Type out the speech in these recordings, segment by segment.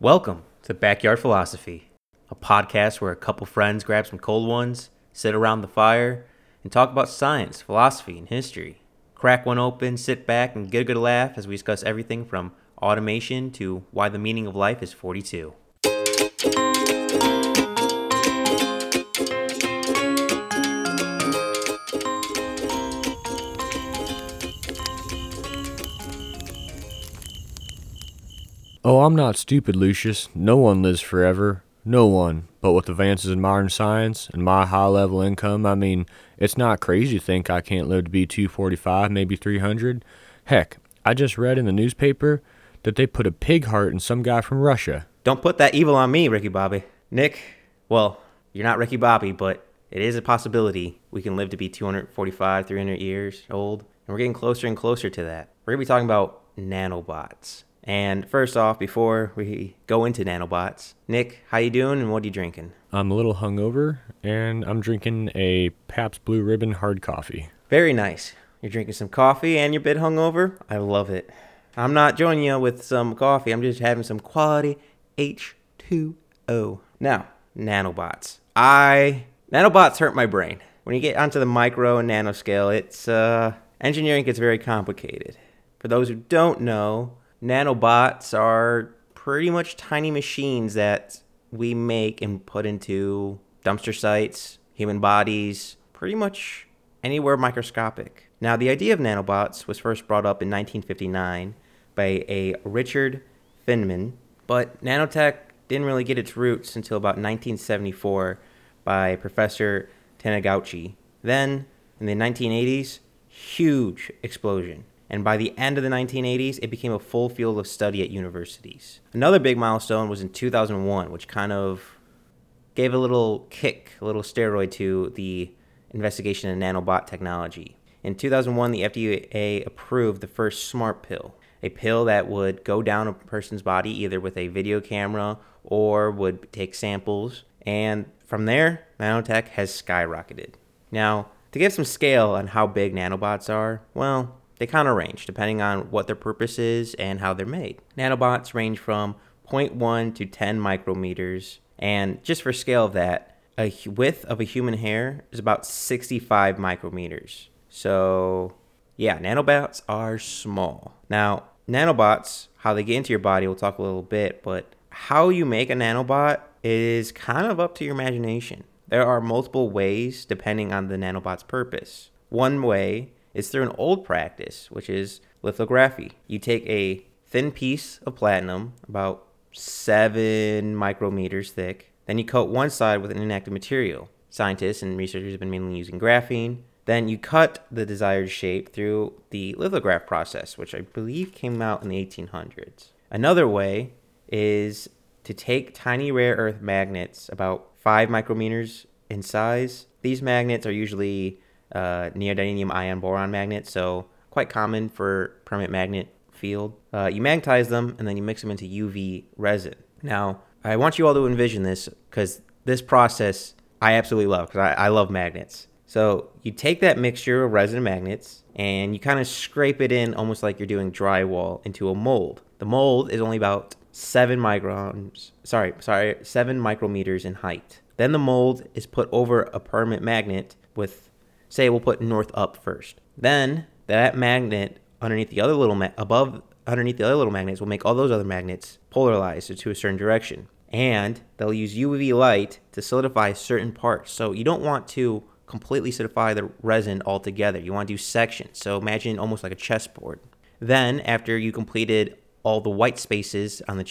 Welcome to Backyard Philosophy, a podcast where a couple friends grab some cold ones, sit around the fire, and talk about science, philosophy, and history. Crack one open, sit back, and get a good laugh as we discuss everything from automation to why the meaning of life is 42. Oh, I'm not stupid, Lucius. No one lives forever. No one. But with advances in modern science and my high-level income, I mean, it's not crazy to think I can't live to be 245, maybe 300. Heck, I just read in the newspaper that they put a pig heart in some guy from Russia. Don't put that evil on me, Ricky Bobby. Nick, well, you're not Ricky Bobby, but it is a possibility we can live to be 245, 300 years old, and we're getting closer and closer to that. We're going to be talking about nanobots. And first off, before we go into nanobots, Nick, how you doing and what are you drinking? I'm a little hungover, and I'm drinking a Pabst Blue Ribbon hard coffee. Very nice. You're drinking some coffee and you're a bit hungover? I love it. I'm not joining you with some coffee. I'm just having some quality H2O. Now, nanobots. Nanobots hurt my brain. When you get onto the micro and nano scale, it's engineering gets very complicated. For those who don't know, nanobots are pretty much tiny machines that we make and put into dumpster sites, human bodies, pretty much anywhere microscopic. Now, the idea of nanobots was first brought up in 1959 by a Richard Feynman, but nanotech didn't really get its roots until about 1974 by Professor Taniguchi. Then, in the 1980s, huge explosion. And by the end of the 1980s, it became a full field of study at universities. Another big milestone was in 2001, which kind of gave a little kick, a little steroid to the investigation of nanobot technology. In 2001, the FDA approved the first smart pill, a pill that would go down a person's body either with a video camera or would take samples. And from there, nanotech has skyrocketed. Now, to give some scale on how big nanobots are, well, they kind of range depending on what their purpose is and how they're made. Nanobots range from 0.1 to 10 micrometers. And just for scale of that, a width of a human hair is about 65 micrometers. So yeah, nanobots are small. Now, nanobots, how they get into your body, we'll talk a little bit, but how you make a nanobot is kind of up to your imagination. There are multiple ways depending on the nanobot's purpose. One way is through an old practice, which is lithography. You take a thin piece of platinum, about 7 micrometers thick, then you coat one side with an inactive material. Scientists and researchers have been mainly using graphene. Then you cut the desired shape through the lithograph process, which I believe came out in the 1800s. Another way is to take tiny rare earth magnets, about 5 micrometers in size. These magnets are usually neodymium ion boron magnets, so quite common for permanent magnet field. You magnetize them and then you mix them into UV resin. Now, I want you all to envision this because this process I absolutely love because I love magnets. So you take that mixture of resin and magnets and you kind of scrape it in almost like you're doing drywall into a mold. The mold is only about 7 micrometers in height. Then the mold is put over a permanent magnet with, say we'll put north up first. Then that magnet underneath the other little magnets will make all those other magnets polarized to a certain direction. And they'll use UV light to solidify certain parts. So you don't want to completely solidify the resin altogether. You want to do sections. So imagine almost like a chessboard. Then after you completed all the white spaces on the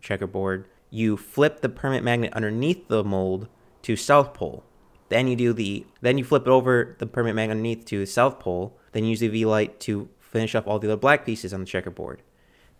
checkerboard, you flip the permanent magnet underneath the mold to south pole. Then you flip it over the permanent magnet underneath to the south pole, then use the UV light to finish off all the other black pieces on the checkerboard.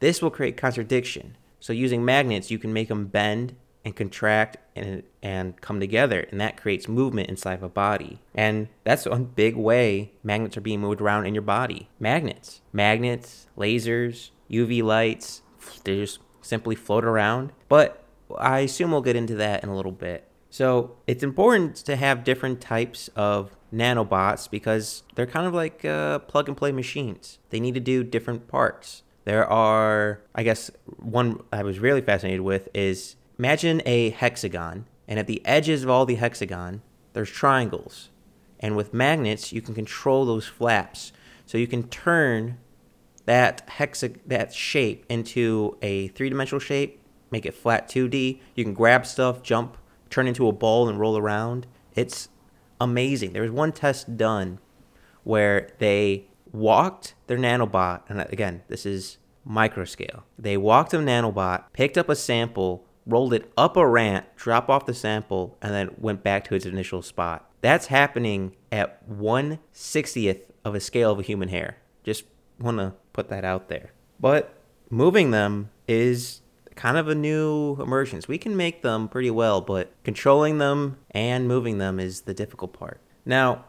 This will create contradiction. So using magnets, you can make them bend and contract and come together, and that creates movement inside of a body. And that's one big way magnets are being moved around in your body. Magnets, lasers, UV lights, they just simply float around. But I assume we'll get into that in a little bit. So it's important to have different types of nanobots because they're kind of like plug-and-play machines. They need to do different parts. There are, I guess, one I was really fascinated with is imagine a hexagon, and at the edges of all the hexagon, there's triangles. And with magnets, you can control those flaps. So you can turn that shape into a three-dimensional shape, make it flat 2D. You can grab stuff, jump, turn into a ball and roll around. It's amazing. There was one test done where they walked their nanobot, and again, this is microscale. They walked a nanobot, picked up a sample, rolled it up a ramp, dropped off the sample, and then went back to its initial spot. That's happening at 1/60th of a scale of a human hair. Just want to put that out there. But moving them is kind of a new emergence. We can make them pretty well, but controlling them and moving them is the difficult part. Now,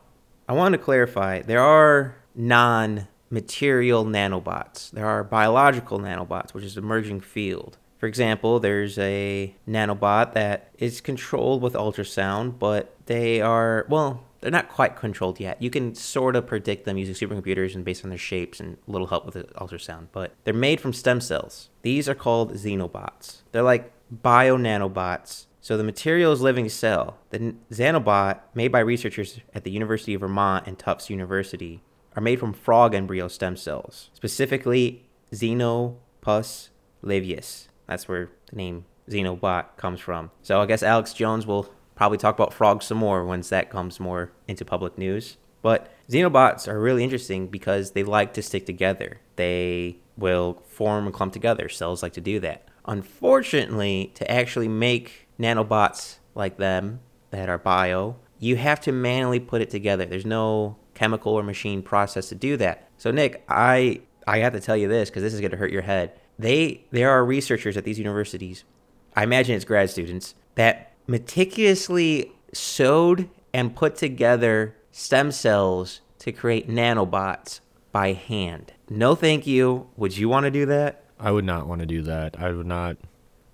I want to clarify, there are non-material nanobots. There are biological nanobots, which is an emerging field. For example, there's a nanobot that is controlled with ultrasound, but they are, well, they're not quite controlled yet. You can sort of predict them using supercomputers and based on their shapes and a little help with the ultrasound, but they're made from stem cells. These are called xenobots. They're like bio-nanobots. So the material is living cell. The xenobot, made by researchers at the University of Vermont and Tufts University, are made from frog embryo stem cells, specifically Xenopus laevis. That's where the name Xenobot comes from. So I guess Alex Jones will probably talk about frogs some more once that comes more into public news. But Xenobots are really interesting because they like to stick together. They will form and clump together. Cells like to do that. Unfortunately, to actually make nanobots like them that are bio, you have to manually put it together. There's no chemical or machine process to do that. So Nick, I have to tell you this because this is going to hurt your head. There are researchers at these universities, I imagine it's grad students, that meticulously sewed and put together stem cells to create nanobots by hand. No thank you. Would you want to do that? I would not want to do that. I would not.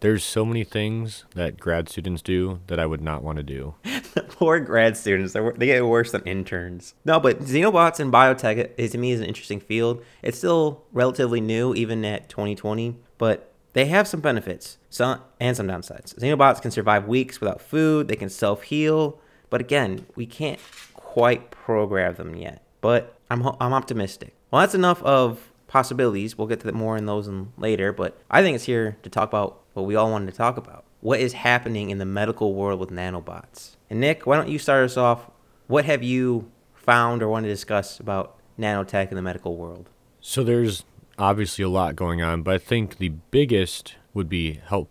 There's so many things that grad students do that I would not want to do. The poor grad students, they get worse than interns. No, but xenobots and biotech, to me, is an interesting field. It's still relatively new, even at 2020, but they have some benefits and some downsides. Xenobots can survive weeks without food. They can self-heal. But again, we can't quite program them yet. But I'm optimistic. Well, that's enough of possibilities. We'll get to more in those later, but I think it's here to talk about what we all wanted to talk about. What is happening in the medical world with nanobots? And Nick, why don't you start us off? What have you found or want to discuss about nanotech in the medical world? So there's obviously a lot going on, but I think the biggest help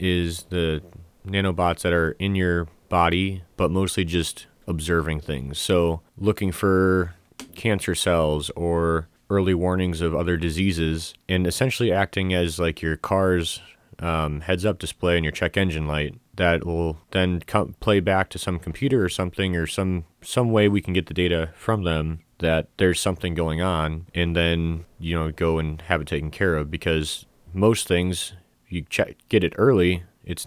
is the nanobots that are in your body, but mostly just observing things. So looking for cancer cells or early warnings of other diseases, and essentially acting as like your car's heads-up display and your check engine light that will then play back to some computer or something, or some way we can get the data from them that there's something going on, and then, you know, go and have it taken care of. Because most things, you get it early, it's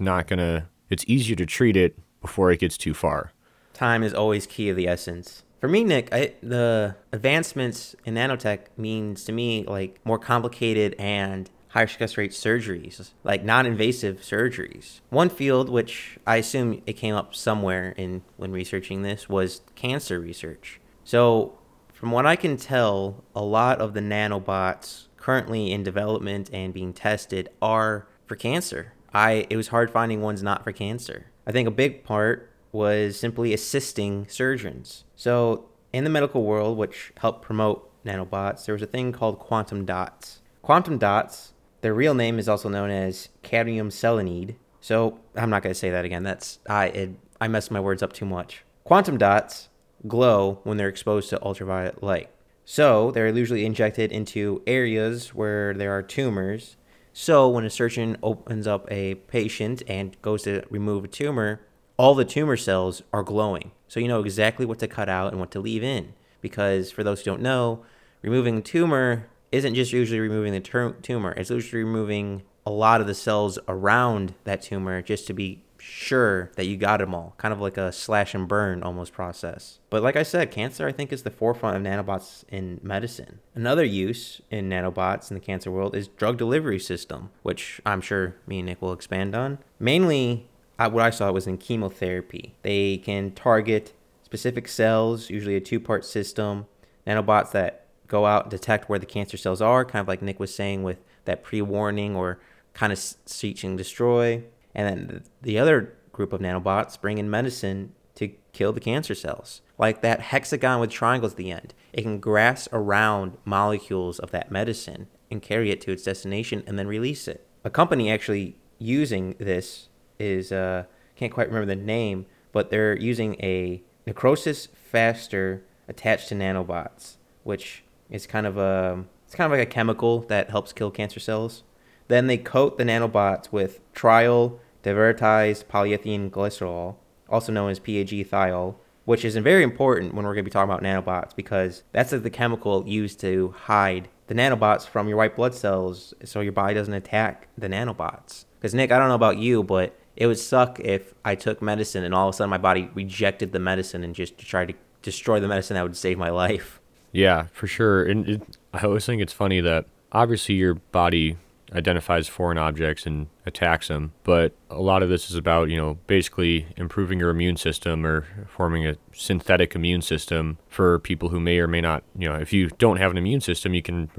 easier to treat it before it gets too far. Time is always key of the essence. For me, Nick, the advancements in nanotech means to me like more complicated and higher success rate surgeries, like non-invasive surgeries. One field, which I assume it came up somewhere when researching this, was cancer research. So from what I can tell, a lot of the nanobots currently in development and being tested are for cancer. It was hard finding ones not for cancer. I think a big part was simply assisting surgeons. So in the medical world, which helped promote nanobots, there was a thing called quantum dots. Quantum dots, their real name is also known as cadmium selenide. So I'm not going to say that again. I messed my words up too much. Quantum dots glow when they're exposed to ultraviolet light. So they're usually injected into areas where there are tumors. So when a surgeon opens up a patient and goes to remove a tumor, all the tumor cells are glowing. So you know exactly what to cut out and what to leave in. Because for those who don't know, removing a tumor isn't just usually removing the tumor. It's usually removing a lot of the cells around that tumor just to be sure that you got them all, kind of like a slash and burn almost process. But like I said, cancer, I think, is the forefront of nanobots in medicine. Another use in nanobots in the cancer world is drug delivery system, which I'm sure me and Nick will expand on. Mainly, what I saw was in chemotherapy. They can target specific cells, usually a two-part system, nanobots that go out and detect where the cancer cells are, kind of like Nick was saying with that pre-warning or kind of search and destroy. And then the other group of nanobots bring in medicine to kill the cancer cells. Like that hexagon with triangles at the end. It can grasp around molecules of that medicine and carry it to its destination and then release it. A company actually using this is, can't quite remember the name, but they're using a necrosis faster attached to nanobots, which is kind of like a chemical that helps kill cancer cells. Then they coat the nanobots with triol divertized polyethylene glycerol, also known as PAG-thiol, which is very important when we're going to be talking about nanobots because that's the chemical used to hide the nanobots from your white blood cells so your body doesn't attack the nanobots. Because, Nick, I don't know about you, but it would suck if I took medicine and all of a sudden my body rejected the medicine and just tried to destroy the medicine that would save my life. Yeah, for sure. And I always think it's funny that obviously your body identifies foreign objects and attacks them. But a lot of this is about, basically improving your immune system or forming a synthetic immune system for people who may or may not, if you don't have an immune system, you can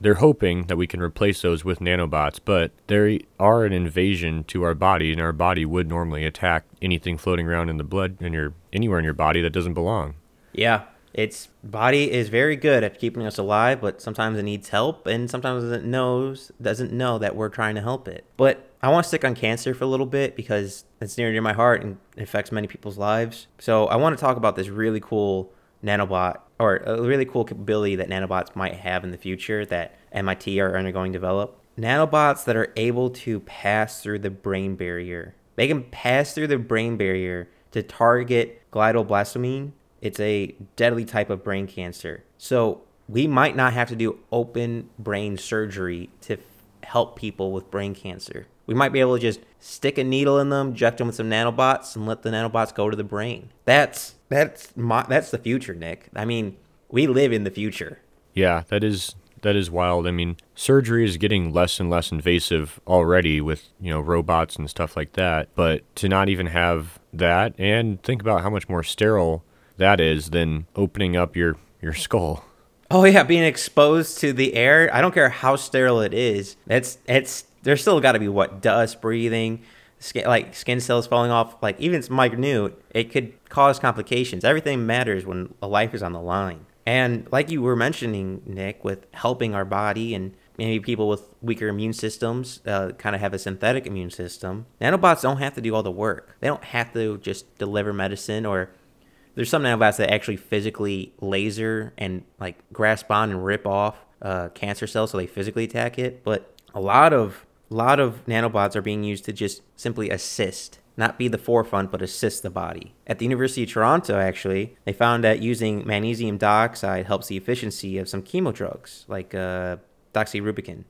they're hoping that we can replace those with nanobots, but they are an invasion to our body, and our body would normally attack anything floating around in the blood and anywhere in your body that doesn't belong. Yeah. Its body is very good at keeping us alive, but sometimes it needs help, and sometimes it doesn't know that we're trying to help it. But I want to stick on cancer for a little bit because it's near to my heart and it affects many people's lives. So I want to talk about this really cool nanobot, or a really cool capability that nanobots might have in the future that MIT are undergoing develop. Nanobots that are able to pass through the brain barrier. They can pass through the brain barrier to target glioblastoma. It's a deadly type of brain cancer. So we might not have to do open brain surgery to help people with brain cancer. We might be able to just stick a needle in them, inject them with some nanobots, and let the nanobots go to the brain. That's the future, Nick. I mean, we live in the future. Yeah, that is wild. I mean, surgery is getting less and less invasive already with, robots and stuff like that. But to not even have that, and think about how much more sterile that is than opening up your skull. Oh yeah, being exposed to the air. I don't care how sterile it is. There's still got to be dust, breathing, skin cells falling off. Like even it's minute, it could cause complications. Everything matters when a life is on the line. And like you were mentioning, Nick, with helping our body and maybe people with weaker immune systems kind of have a synthetic immune system. Nanobots don't have to do all the work. They don't have to just deliver medicine or. There's some nanobots that actually physically laser and grasp on and rip off cancer cells, so they physically attack it. But a lot of nanobots are being used to just simply assist, not be the forefront, but assist the body. At the University of Toronto, actually, they found that using magnesium dioxide helps the efficiency of some chemo drugs like doxorubicin.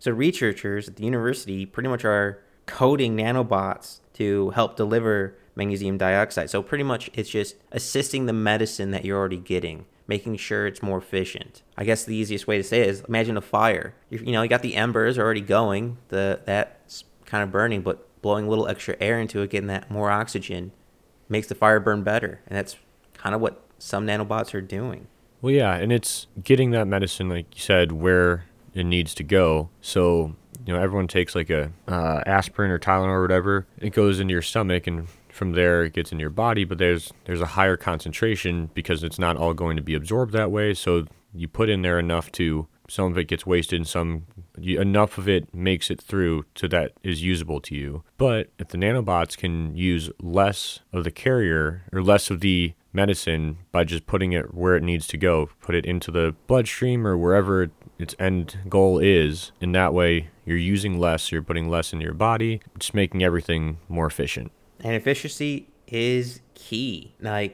So researchers at the university pretty much are coding nanobots to help deliver magnesium dioxide. So pretty much it's just assisting the medicine that you're already getting, making sure it's more efficient. I guess the easiest way to say it is imagine a fire. You got the embers already going, that's kind of burning, but blowing a little extra air into it, getting that more oxygen, makes the fire burn better. And that's kind of what some nanobots are doing. Well, yeah, and it's getting that medicine, like you said, where it needs to go. So, everyone takes a aspirin or Tylenol or whatever. It goes into your stomach and from there it gets in your body, but there's a higher concentration because it's not all going to be absorbed that way. So you put in there enough to some of it gets wasted and enough of it makes it through so that is usable to you. But if the nanobots can use less of the carrier or less of the medicine by just putting it where it needs to go, put it into the bloodstream or wherever its end goal is, in that way you're using less, you're putting less in your body, just making everything more efficient. And efficiency is key. I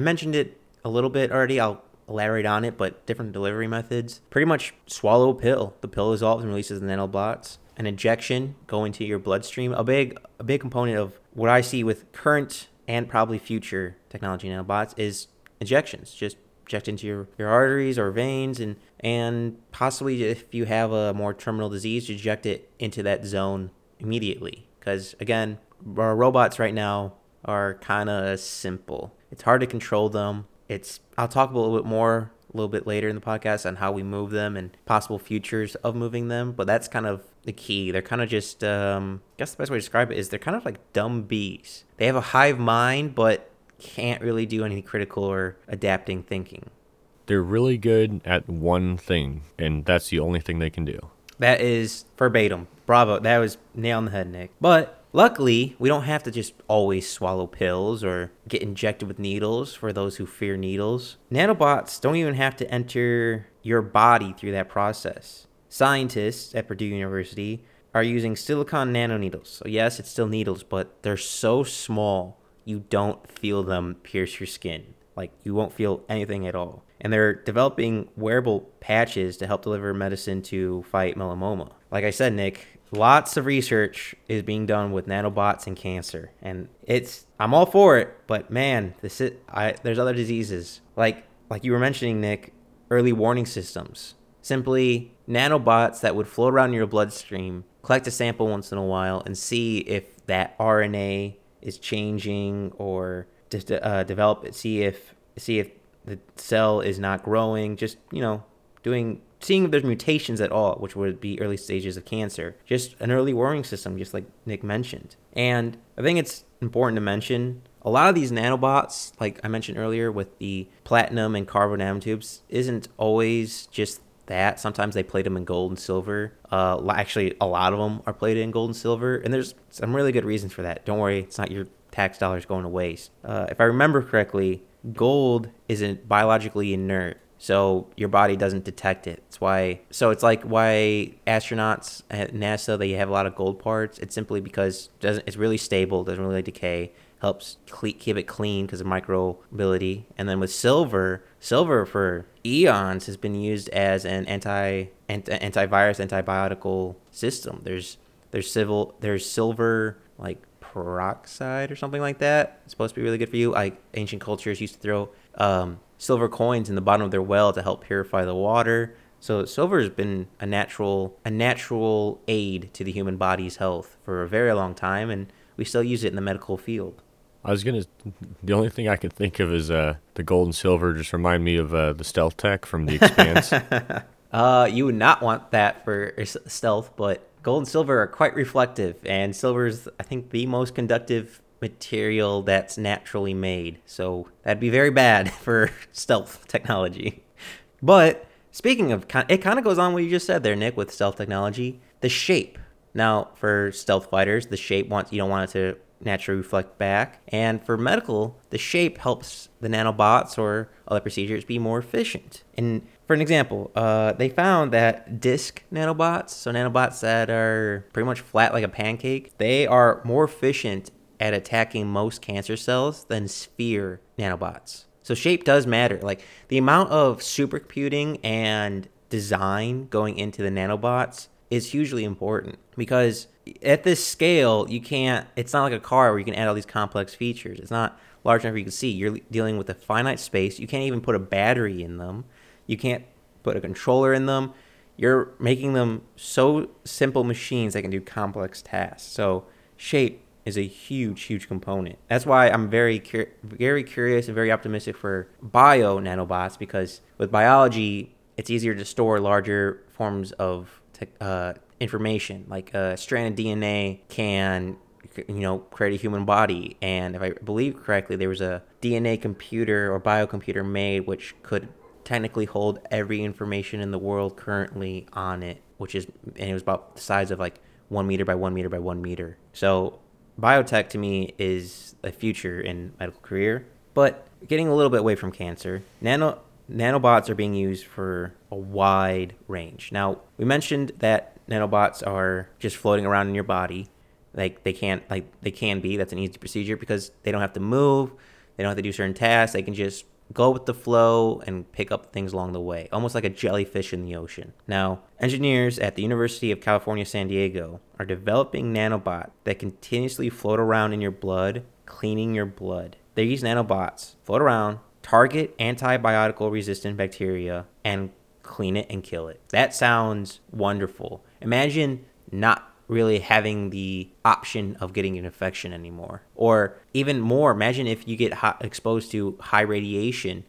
mentioned it a little bit already. I'll elaborate on it, but different delivery methods. Pretty much swallow a pill. The pill dissolves and releases the nanobots. an injection go into your bloodstream, a big component of what I see with current and probably future technology nanobots is injections, just inject into your arteries or veins, and possibly if you have a more terminal disease, you inject it into that zone immediately. Because again, our robots right now are kind of simple. It's hard to control them. I'll talk a little bit more a little bit later in the podcast on how we move them and possible futures of moving them, but that's kind of the key. They're kind of just, I guess the best way to describe it is they're kind of like dumb bees. They have a hive mind, but can't really do any critical or adapting thinking. They're really good at one thing, and that's the only thing they can do. That is verbatim. Bravo. That was nail on the head, Nick. But luckily, we don't have to just always swallow pills or get injected with needles for those who fear needles. Nanobots don't even have to enter your body through that process. Scientists at Purdue University are using silicon nanoneedles. So yes, it's still needles, but they're so small, you don't feel them pierce your skin. Like, you won't feel anything at all. And they're developing wearable patches to help deliver medicine to fight melanoma. Like I said, Nick, lots of research is being done with nanobots and cancer. And I'm all for it, but man, there's other diseases. Like you were mentioning, Nick, early warning systems. Simply nanobots that would float around in your bloodstream, collect a sample once in a while, and see if that RNA is changing or just develop it, see if the cell is not growing, just, you know, seeing if there's mutations at all, which would be early stages of cancer. Just an early warning system, just like Nick mentioned. And I think it's important to mention, a lot of these nanobots, like I mentioned earlier with the platinum and carbon nanotubes, isn't always just that. Sometimes they plate them in gold and silver. Actually, a lot of them are plated in gold and silver, and there's some really good reasons for that. Don't worry, it's not your tax dollars going to waste. If I remember correctly, gold isn't biologically inert, so your body doesn't detect it. It's like why astronauts at NASA, they have a lot of gold parts. It's simply because it's really stable, doesn't really decay, helps keep it clean because of micromobility. And then with silver for eons has been used as an antivirus, antibiotical system. There's silver like peroxide or something like that. It's supposed to be really good for you. Like, ancient cultures used to throw silver coins in the bottom of their well to help purify the water. So silver has been a natural aid to the human body's health for a very long time, and we still use it in the medical field. The only thing I could think of is the gold and silver just remind me of the stealth tech from The Expanse. You would not want that for stealth, but gold and silver are quite reflective, and silver is, I think, the most conductive material that's naturally made. So that'd be very bad for stealth technology. But speaking of, it kind of goes on what you just said there, Nick, with stealth technology, the shape. Now, for stealth fighters, the shape you don't want it to naturally reflect back. And for medical, the shape helps the nanobots or other procedures be more efficient. And for an example, they found that disc nanobots, so nanobots that are pretty much flat like a pancake, they are more efficient at attacking most cancer cells than sphere nanobots. So shape does matter. Like, the amount of supercomputing and design going into the nanobots is hugely important, because at this scale, it's not like a car where you can add all these complex features. It's not large enough you can see. You're dealing with a finite space. You can't even put a battery in them. You can't put a controller in them. You're making them so simple machines that can do complex tasks. So shape is a huge, huge component. That's why I'm very curious and very optimistic for bio nanobots, because with biology, it's easier to store larger forms of information. Like a strand of DNA can, create a human body. And if I believe correctly, there was a DNA computer or biocomputer made which could technically hold every information in the world currently on it, and it was about the size of like 1 meter by 1 meter by 1 meter. So biotech to me is a future in medical career. But getting a little bit away from cancer, nanobots are being used for a wide range. Now, we mentioned that nanobots are just floating around in your body. Like they can be. That's an easy procedure because they don't have to move. They don't have to do certain tasks. They can just go with the flow and pick up things along the way, almost like a jellyfish in the ocean. Now, engineers at the University of California, San Diego are developing nanobots that continuously float around in your blood, cleaning your blood. These nanobots float around, target antibiotic resistant bacteria, and clean it and kill it. That sounds wonderful. Imagine not really having the option of getting an infection anymore. Or even more, imagine if you get exposed to high radiation.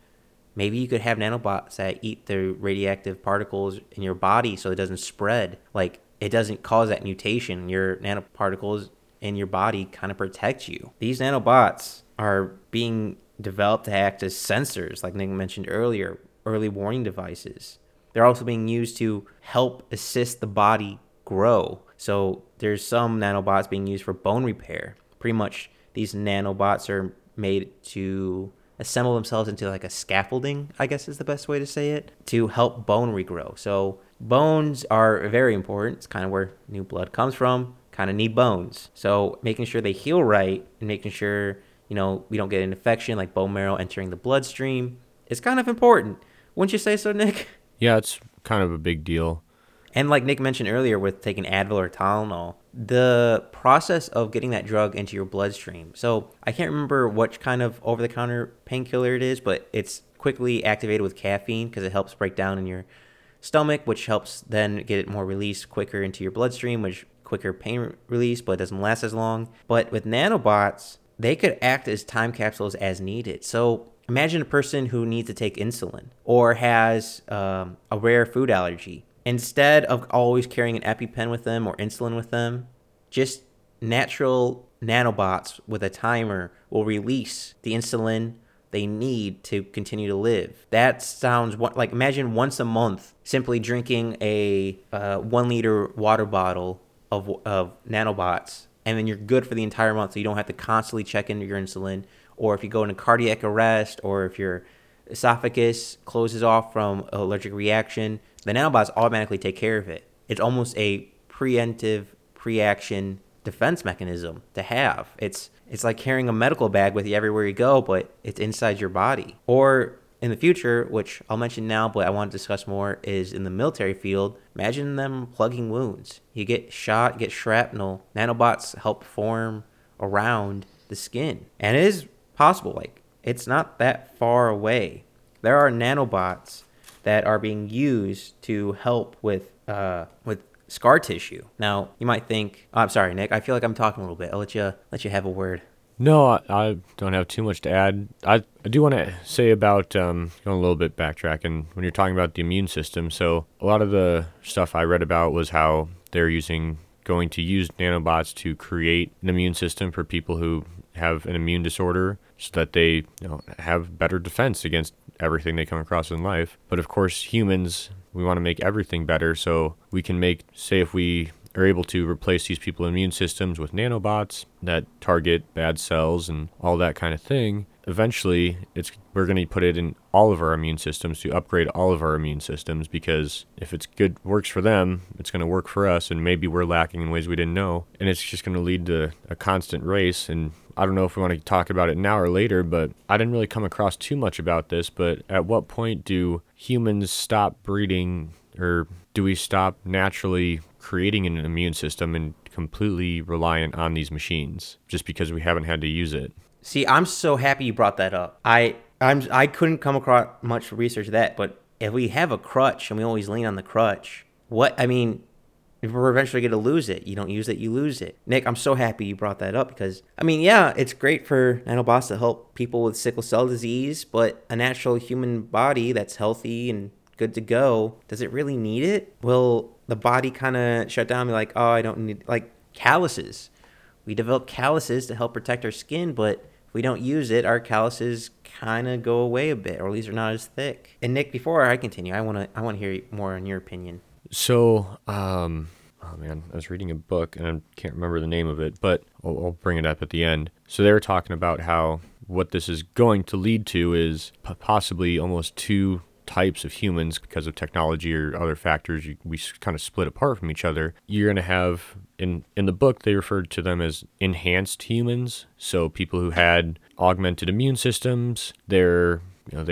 Maybe you could have nanobots that eat the radioactive particles in your body so it doesn't spread. Like, it doesn't cause that mutation. Your nanoparticles in your body kind of protect you. These nanobots are being developed to act as sensors, like Nick mentioned earlier, early warning devices. They're also being used to help assist the body grow. So there's some nanobots being used for bone repair. Pretty much these nanobots are made to assemble themselves into like a scaffolding, I guess is the best way to say it, to help bone regrow. So bones are very important. It's kind of where new blood comes from. Kind of need bones. So making sure they heal right and making sure, you know, we don't get an infection like bone marrow entering the bloodstream is kind of important. Wouldn't you say so, Nick? Yeah, it's kind of a big deal. And like Nick mentioned earlier with taking Advil or Tylenol, the process of getting that drug into your bloodstream. So I can't remember what kind of over-the-counter painkiller it is, but it's quickly activated with caffeine because it helps break down in your stomach, which helps then get it more released quicker into your bloodstream, which quicker pain release, but it doesn't last as long. But with nanobots, they could act as time capsules as needed. So imagine a person who needs to take insulin or has a rare food allergy. Instead of always carrying an EpiPen with them or insulin with them, just natural nanobots with a timer will release the insulin they need to continue to live. That sounds like, imagine once a month simply drinking a 1 liter water bottle of nanobots, and then you're good for the entire month, so you don't have to constantly check into your insulin. Or if you go into cardiac arrest, or if your esophagus closes off from allergic reaction, the nanobots automatically take care of it. It's almost a preemptive, pre-action defense mechanism to have. It's like carrying a medical bag with you everywhere you go, but it's inside your body. Or in the future, which I'll mention now, but I want to discuss more, is in the military field. Imagine them plugging wounds. You get shot, get shrapnel. Nanobots help form around the skin. And it is possible. Like, it's not that far away. There are nanobots that are being used to help with scar tissue. Now, you might think, oh, I'm sorry, Nick, I feel like I'm talking a little bit. I'll let you have a word. No, I don't have too much to add. I do want to say about, going a little bit backtracking, when you're talking about the immune system, so a lot of the stuff I read about was how they're going to use nanobots to create an immune system for people who have an immune disorder so that they, you know, have better defense against everything they come across in life. But of course, humans, we want to make everything better. So we can make, say if we are able to replace these people's immune systems with nanobots that target bad cells and all that kind of thing, eventually we're going to put it in all of our immune systems to upgrade all of our immune systems, because if it's good, works for them, it's going to work for us, and maybe we're lacking in ways we didn't know, and it's just going to lead to a constant race. And I don't know if we want to talk about it now or later, but I didn't really come across too much about this, but at what point do humans stop breeding, or do we stop naturally creating an immune system and completely reliant on these machines just because we haven't had to use it? See, I'm so happy you brought that up. I couldn't come across much research of that, but if we have a crutch and we always lean on the crutch, if we're eventually going to lose it. You don't use it, you lose it. Nick, I'm so happy you brought that up because, yeah, it's great for nanobots to help people with sickle cell disease, but a natural human body that's healthy and good to go, does it really need it? Will the body kind of shut down and be like, oh, I don't need, like calluses. We develop calluses to help protect our skin, but if we don't use it, our calluses kind of go away a bit, or at least are not as thick. And Nick, before I continue, I want to hear more on your opinion. So, oh man, I was reading a book and I can't remember the name of it, but I'll bring it up at the end. So they were talking about how what this is going to lead to is possibly almost two types of humans because of technology or other factors. We kind of split apart from each other. You're going to have, in the book, they referred to them as enhanced humans. So people who had augmented immune systems, their you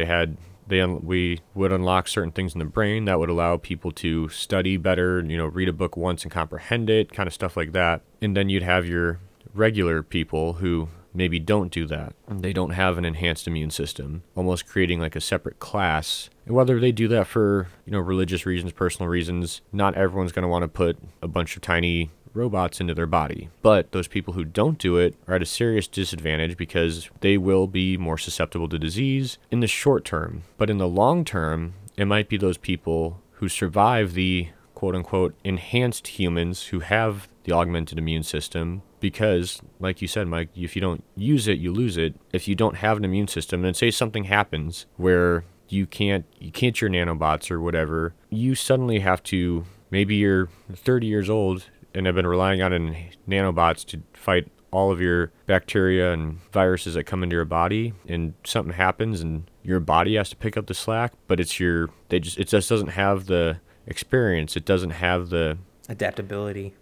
know, we would unlock certain things in the brain that would allow people to study better, you know, read a book once and comprehend it, kind of stuff like that. And then you'd have your regular people who maybe don't do that. They don't have an enhanced immune system, almost creating like a separate class. And whether they do that for, you know, religious reasons, personal reasons, not everyone's going to want to put a bunch of tiny robots into their body. But those people who don't do it are at a serious disadvantage because they will be more susceptible to disease in the short term. But in the long term, it might be those people who survive the quote-unquote enhanced humans who have the augmented immune system, because like you said, Mike, if you don't use it, you lose it. If you don't have an immune system, and say something happens where you can't your nanobots or whatever, you suddenly have to, maybe you're 30 years old and have been relying on nanobots to fight all of your bacteria and viruses that come into your body, and something happens and your body has to pick up the slack, but it just doesn't have the experience. It doesn't have the adaptability.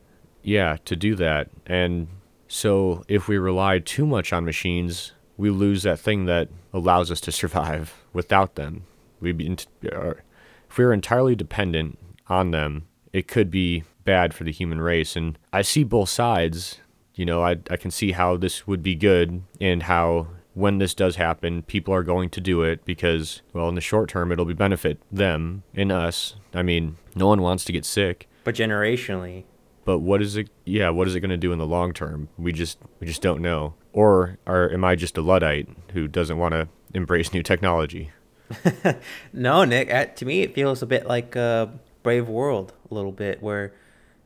Yeah, to do that. And so if we rely too much on machines, we lose that thing that allows us to survive without them. If we were entirely dependent on them, it could be bad for the human race. And I see both sides. You know, I can see how this would be good and how when this does happen, people are going to do it because, well, in the short term, it'll benefit them and us. I mean, no one wants to get sick. But generationally. But what is it going to do in the long term? We just don't know. Or am I just a Luddite who doesn't want to embrace new technology? No, Nick, to me it feels a bit like a Brave World a little bit, where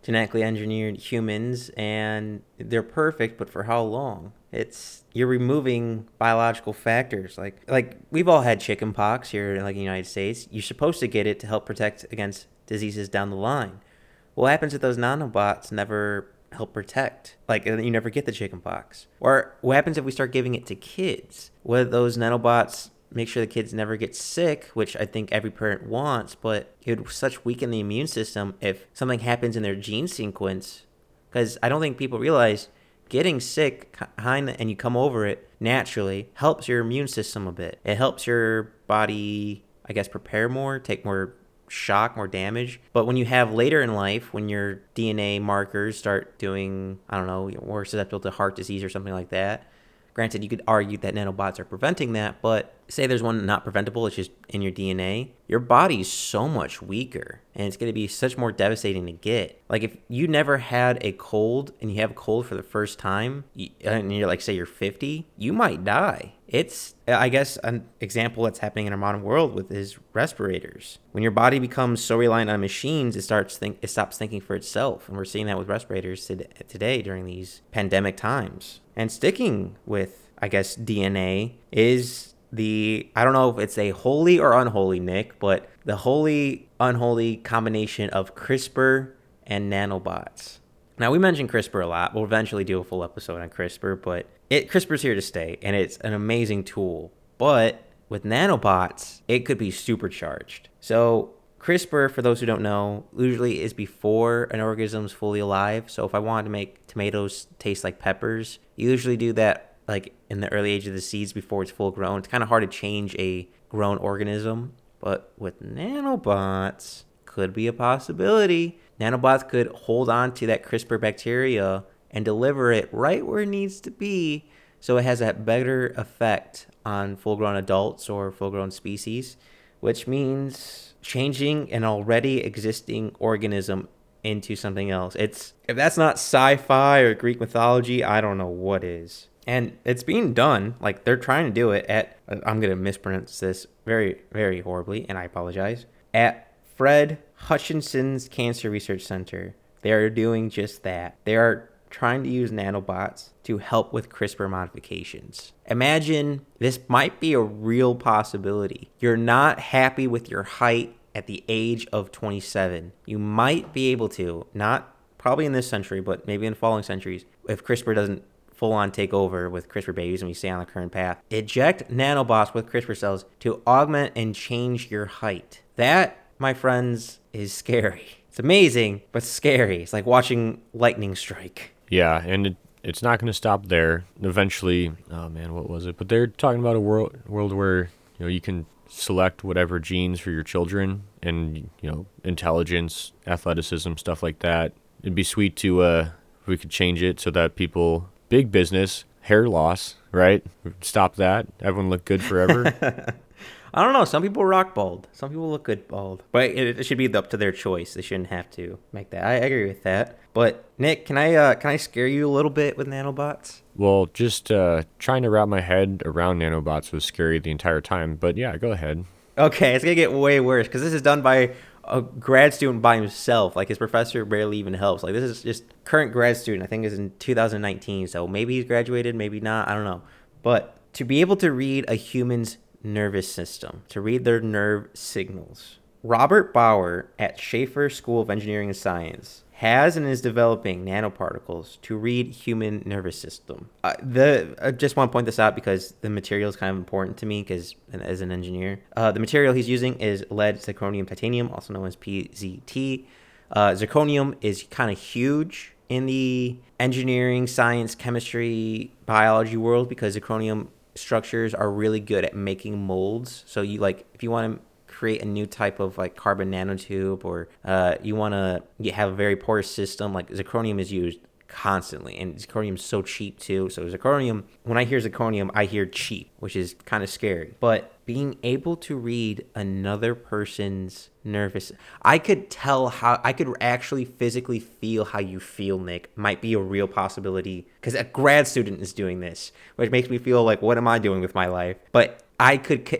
genetically engineered humans and they're perfect, but for how long? You're removing biological factors. Like we've all had chicken pox here in like the United States. You're supposed to get it to help protect against diseases down the line. What happens if those nanobots never help protect? Like, you never get the chickenpox. Or what happens if we start giving it to kids? Whether those nanobots make sure the kids never get sick, which I think every parent wants, but it would such weaken the immune system if something happens in their gene sequence. Because I don't think people realize getting sick and you come over it naturally helps your immune system a bit. It helps your body, I guess, prepare more, take more shock, more damage. But when you have later in life, when your DNA markers start doing, I don't know, more susceptible to heart disease or something like that. Granted, you could argue that nanobots are preventing that, but say there's one not preventable, it's just in your DNA. Your body's so much weaker, and it's going to be such more devastating to get. Like if you never had a cold and you have a cold for the first time, and you're like, say you're 50, you might die. It's, I guess, an example that's happening in our modern world with is respirators. When your body becomes so reliant on machines, it stops thinking for itself. And we're seeing that with respirators today during these pandemic times. And sticking with, I guess, DNA is I don't know if it's a holy or unholy, Nick, but the holy, unholy combination of CRISPR and nanobots. Now, we mentioned CRISPR a lot. We'll eventually do a full episode on CRISPR, but CRISPR's here to stay, and it's an amazing tool. But with nanobots, it could be supercharged. So CRISPR, for those who don't know, usually is before an organism's fully alive. So if I wanted to make tomatoes taste like peppers, you usually do that like in the early age of the seeds before it's full grown. It's kind of hard to change a grown organism. But with nanobots, could be a possibility. Nanobots could hold on to that CRISPR bacteria and deliver it right where it needs to be, so it has a better effect on full-grown adults or full-grown species, which means changing an already existing organism into something else. If that's not sci-fi or Greek mythology, I don't know what is. And it's being done, like they're trying to do it at, I'm going to mispronounce this very, very horribly, and I apologize, at Fred Hutchinson's Cancer Research Center. They are doing just that. They are trying to use nanobots to help with CRISPR modifications. Imagine this might be a real possibility. You're not happy with your height at the age of 27. You might be able to, not probably in this century, but maybe in the following centuries, if CRISPR doesn't full on take over with CRISPR babies and we stay on the current path, inject nanobots with CRISPR cells to augment and change your height. That, my friends, is scary. It's amazing, but scary. It's like watching lightning strike. Yeah, and it's not going to stop there. Eventually, oh man, what was it? But they're talking about a world where, you know, you can select whatever genes for your children and, you know, intelligence, athleticism, stuff like that. It'd be sweet to, if we could change it so that people, big business, hair loss, right? Stop that. Everyone look good forever. I don't know. Some people rock bald. Some people look good bald. But it should be up to their choice. They shouldn't have to make that. I agree with that. But Nick, can I scare you a little bit with nanobots? Well, just trying to wrap my head around nanobots was scary the entire time. But yeah, go ahead. Okay, it's gonna get way worse because this is done by a grad student by himself. Like, his professor barely even helps. Like, this is just current grad student. I think is in 2019. So maybe he's graduated, maybe not. I don't know. But to be able to read a human's nervous system, to read their nerve signals. Robert Bauer at Schaefer School of Engineering and Science has and is developing nanoparticles to read human nervous system. I just want to point this out because the material is kind of important to me because as an engineer. The material he's using is lead, zirconium, titanium, also known as PZT. Zirconium is kind of huge in the engineering, science, chemistry, biology world because zirconium structures are really good at making molds. So you, like, if you want to create a new type of like carbon nanotube, or you want to have a very porous system, like zirconium is used constantly, and zirconium is so cheap too. So zirconium, when I hear zirconium, I hear cheap, which is kind of scary. But being able to read another person's nervous, I could actually physically feel how you feel, Nick, might be a real possibility because a grad student is doing this, which makes me feel like, what am I doing with my life? But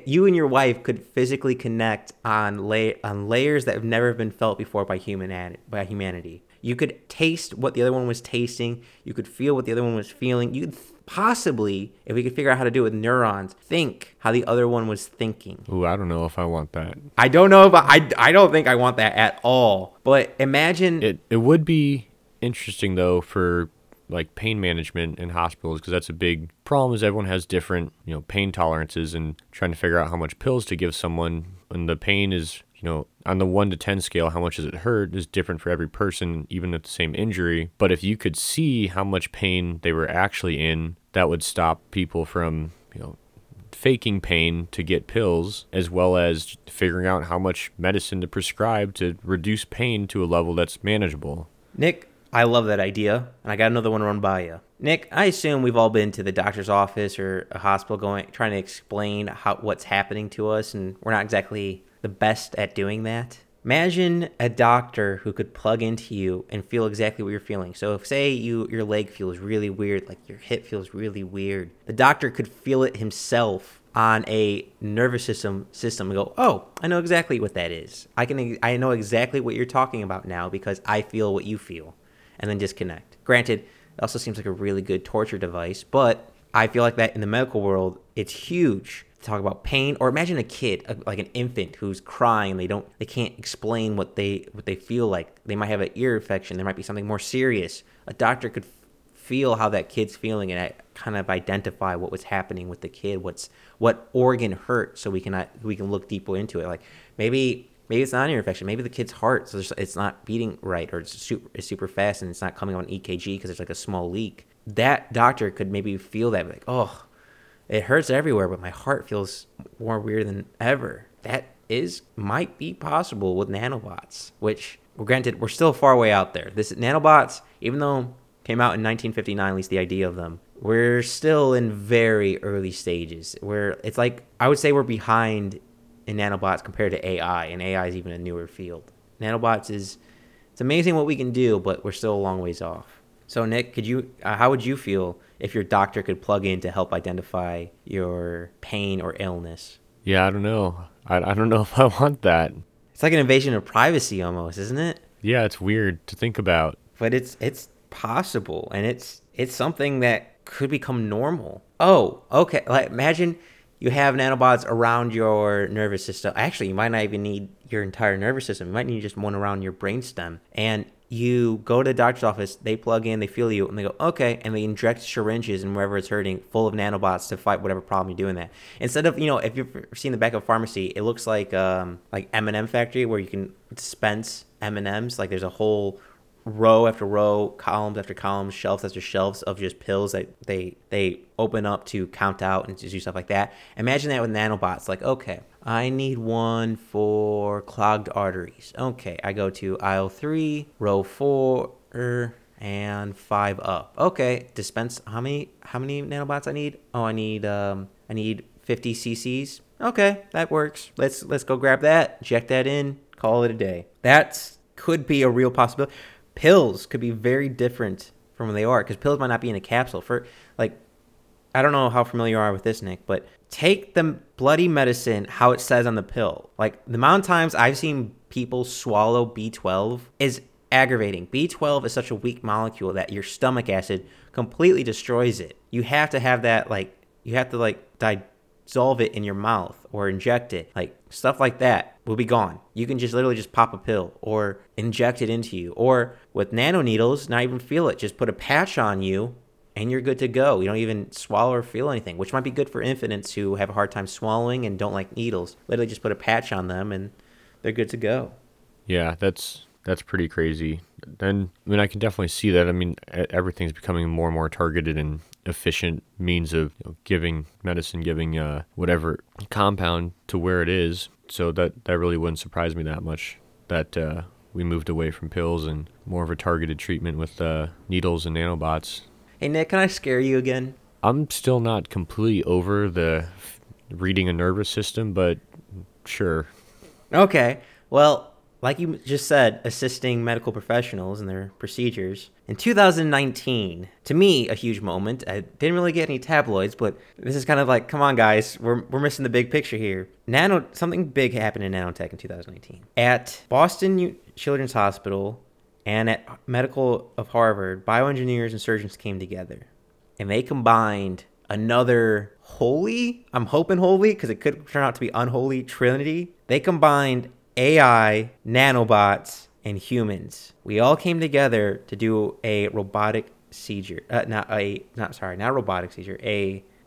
you and your wife could physically connect on layers that have never been felt before by humanity. You could taste what the other one was tasting. You could feel what the other one was feeling. You could possibly, if we could figure out how to do it with neurons, think how the other one was thinking. Ooh, I don't know if I want that. I don't know, but I don't think I want that at all. But imagine... It would be interesting, though, for like pain management in hospitals, because that's a big problem is everyone has different, you know, pain tolerances, and trying to figure out how much pills to give someone when the pain is... You know, on the 1 to 10 scale, how much does it hurt is different for every person, even at the same injury. But if you could see how much pain they were actually in, that would stop people from, you know, faking pain to get pills, as well as figuring out how much medicine to prescribe to reduce pain to a level that's manageable. Nick, I love that idea, and I got another one run by you. Nick, I assume we've all been to the doctor's office or a hospital trying to explain what's happening to us, and we're not exactly... the best at doing that. Imagine a doctor who could plug into you and feel exactly what you're feeling. So if, say, your leg feels really weird, like your hip feels really weird, the doctor could feel it himself on a nervous system and go, oh, I know exactly what that is. I know exactly what you're talking about now because I feel what you feel, and then disconnect. Granted, it also seems like a really good torture device, but I feel like that in the medical world, it's huge. Talk about pain, or imagine a kid, like an infant who's crying. They can't explain what they feel like. They might have an ear infection. There might be something more serious. A doctor could feel how that kid's feeling and kind of identify what was happening with the kid. What organ hurt, so we can look deeper into it. Like maybe it's not an ear infection. Maybe the kid's heart, so it's not beating right, or it's super fast and it's not coming on EKG because there's like a small leak. That doctor could maybe feel that, like, oh, it hurts everywhere, but my heart feels more weird than ever. That might be possible with nanobots, which, granted, we're still far way out there. This nanobots, even though came out in 1959, at least the idea of them, we're still in very early stages. It's like, I would say we're behind in nanobots compared to AI, and AI is even a newer field. Nanobots it's amazing what we can do, but we're still a long ways off. So Nick, how would you feel if your doctor could plug in to help identify your pain or illness? Yeah, I don't know. I don't know if I want that. It's like an invasion of privacy almost, isn't it? Yeah, it's weird to think about. But it's possible, and it's something that could become normal. Oh, okay. Like, imagine you have nanobots around your nervous system. Actually, you might not even need your entire nervous system. You might need just one around your brainstem. And you go to the doctor's office, they plug in, they feel you, and they go, okay, and they inject syringes and wherever it's hurting full of nanobots to fight whatever problem you're doing that. Instead of, you know, if you've seen the back of a pharmacy, it looks like M&M factory where you can dispense M&Ms. Like there's a whole row after row, columns after columns, shelves after shelves of just pills that they open up to count out and to do stuff like that. Imagine that with nanobots. Like, okay, I need one for clogged arteries. Okay, I go to aisle 3, row 4, and 5 up. Okay, dispense how many nanobots I need? Oh, I need 50 cc's. Okay, that works. Let's go grab that, inject that in, call it a day. That's could be a real possibility. Pills could be very different from what they are, because pills might not be in a capsule. For like, I don't know how familiar you are with this, Nick, but take the bloody medicine how it says on the pill. Like, the amount of times I've seen people swallow B12 is aggravating. B12 is such a weak molecule that your stomach acid completely destroys it. You have to have that, like, you have to like dissolve it in your mouth or inject it. Like, stuff like that will be gone. You can just literally just pop a pill or inject it into you, or with nano needles, not even feel it, just put a patch on you and you're good to go. You don't even swallow or feel anything, which might be good for infants who have a hard time swallowing and don't like needles. Literally just put a patch on them and they're good to go. Yeah, that's pretty crazy. And I mean, I can definitely see that. I mean, everything's becoming more and more targeted and efficient means of, you know, giving medicine, giving whatever compound to where it is. So that really wouldn't surprise me that much that we moved away from pills and more of a targeted treatment with needles and nanobots. Hey, Nick, can I scare you again? I'm still not completely over the reading a nervous system, but sure. Okay. Well, like you just said, assisting medical professionals in their procedures. In 2019, to me, a huge moment. I didn't really get any tabloids, but this is kind of like, come on, guys, we're missing the big picture here. Something big happened in nanotech in 2019. At Boston Children's Hospital and at Medical of Harvard, bioengineers and surgeons came together, and they combined another holy, I'm hoping holy, because it could turn out to be unholy trinity. They combined AI, nanobots, and humans. We all came together to do a robotic seizure. A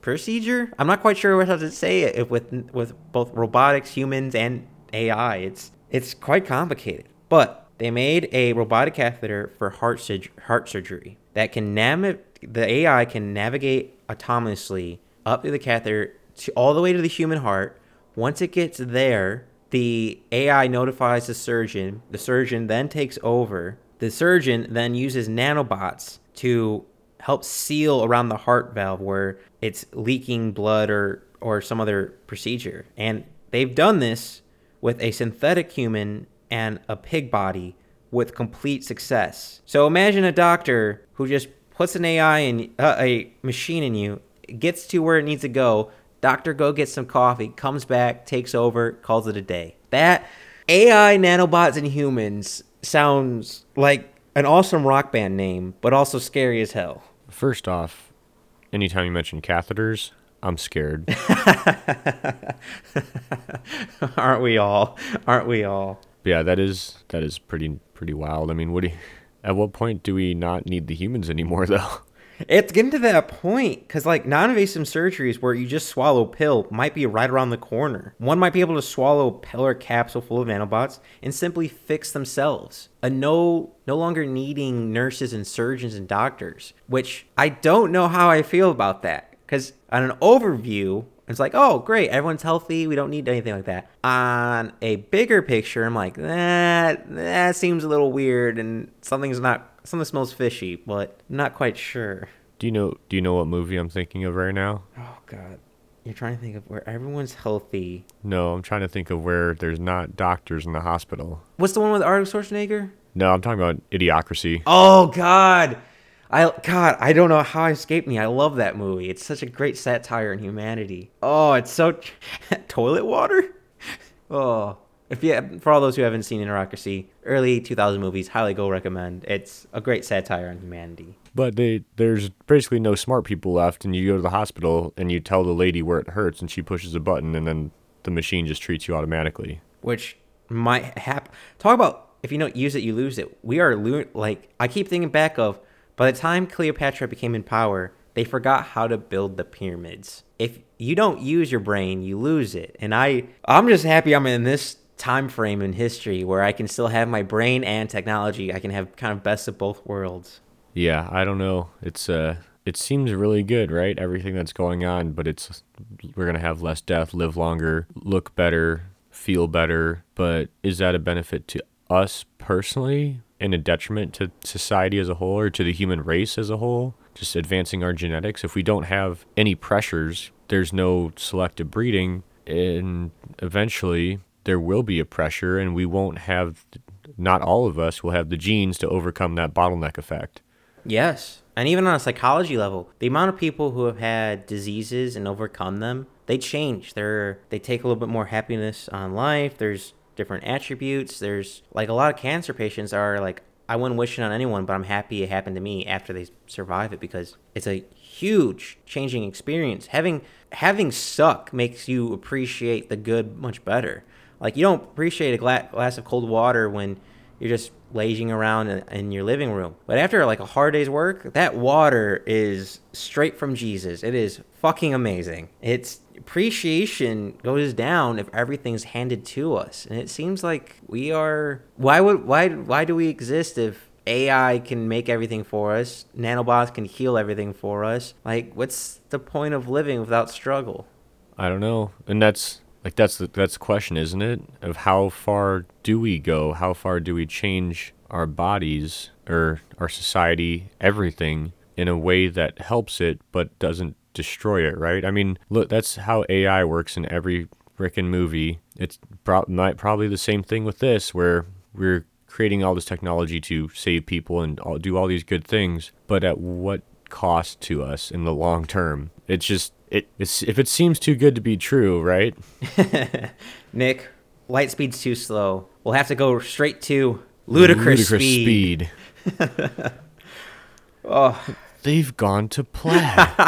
procedure? I'm not quite sure how to say it with both robotics, humans, and AI. It's quite complicated. But they made a robotic catheter for heart surgery that can the AI can navigate autonomously up through the catheter all the way to the human heart. Once it gets there, the AI notifies the surgeon then takes over, the surgeon then uses nanobots to help seal around the heart valve where it's leaking blood or some other procedure. And they've done this with a synthetic human and a pig body with complete success. So imagine a doctor who just puts an AI in a machine in you, gets to where it needs to go. Doctor, go get some coffee, comes back, takes over, calls it a day. That AI, nanobots, and humans sounds like an awesome rock band name, but also scary as hell. First off, anytime you mention catheters, I'm scared. Aren't we all? Aren't we all? Yeah, that is pretty wild. I mean, at what point do we not need the humans anymore, though? It's getting to that point, because like non-invasive surgeries where you just swallow pill might be right around the corner. One might be able to swallow a pill or capsule full of nanobots and simply fix themselves. No longer needing nurses and surgeons and doctors, which I don't know how I feel about that. Because on an overview, it's like, oh, great, everyone's healthy, we don't need anything like that. On a bigger picture, I'm like, that seems a little weird and something smells fishy, but I'm not quite sure. Do you know what movie I'm thinking of right now? Oh, God. You're trying to think of where everyone's healthy. No, I'm trying to think of where there's not doctors in the hospital. What's the one with Arnold Schwarzenegger? No, I'm talking about Idiocracy. Oh, God. I don't know how it escaped me. I love that movie. It's such a great satire on humanity. Oh, it's so... Toilet water? Oh... For all those who haven't seen Idiocracy, early 2000 movies, highly go recommend. It's a great satire on humanity. But there's basically no smart people left, and you go to the hospital and you tell the lady where it hurts, and she pushes a button, and then the machine just treats you automatically. Which might happen. Talk about if you don't use it, you lose it. We are like, I keep thinking back of, by the time Cleopatra became in power, they forgot how to build the pyramids. If you don't use your brain, you lose it. And I'm just happy I'm in this time frame in history where I can still have my brain and technology. I can have kind of best of both worlds. Yeah, I don't know. It seems really good, right? Everything that's going on, but we're going to have less death, live longer, look better, feel better. But is that a benefit to us personally and a detriment to society as a whole or to the human race as a whole? Just advancing our genetics. If we don't have any pressures, there's no selective breeding, and eventually there will be a pressure, and we won't have, not all of us will have the genes to overcome that bottleneck effect. Yes. And even on a psychology level, the amount of people who have had diseases and overcome them, they change. They take a little bit more happiness on life. There's different attributes. There's like a lot of cancer patients are like, I wouldn't wish it on anyone, but I'm happy it happened to me after they survive it, because it's a huge changing experience. Having suck makes you appreciate the good much better. Like, you don't appreciate a glass of cold water when you're just lazing around in your living room. But after like a hard day's work, that water is straight from Jesus. It is fucking amazing. It's appreciation goes down if everything's handed to us. And it seems like we are, why do we exist if AI can make everything for us? Nanobots can heal everything for us. Like, what's the point of living without struggle? I don't know. And that's the question, isn't it? Of how far do we go? How far do we change our bodies or our society, everything, in a way that helps it but doesn't destroy it, right? I mean, look, that's how AI works in every frickin' movie. It's probably the same thing with this, where we're creating all this technology to save people and do all these good things, but at what cost to us in the long term? It's just... If it seems too good to be true, right? Nick, light speed's too slow. We'll have to go straight to ludicrous speed. Oh, they've gone to plaid.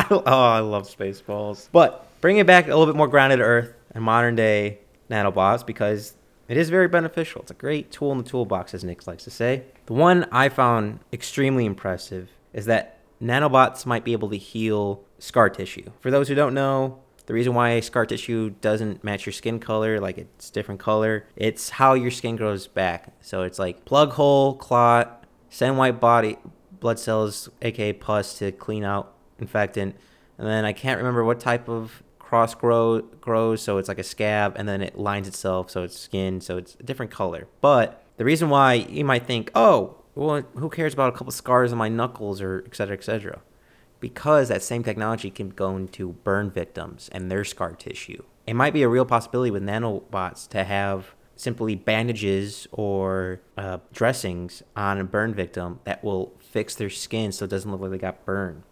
Oh, I love Spaceballs. But bring it back a little bit more grounded to Earth and modern day nanobots, because it is very beneficial. It's a great tool in the toolbox, as Nick likes to say. The one I found extremely impressive is that nanobots might be able to heal scar tissue. For those who don't know, the reason why scar tissue doesn't match your skin color, like it's different color, it's how your skin grows back. So it's like plug hole, clot, send white body blood cells, aka pus, to clean out infectant, and then I can't remember what type of cross grows, so it's like a scab, and then it lines itself, so it's skin, so it's a different color. But the reason why you might think, oh, well, who cares about a couple scars on my knuckles, or et cetera, et cetera? Because that same technology can go into burn victims and their scar tissue. It might be a real possibility with nanobots to have simply bandages or dressings on a burn victim that will fix their skin so it doesn't look like they got burned.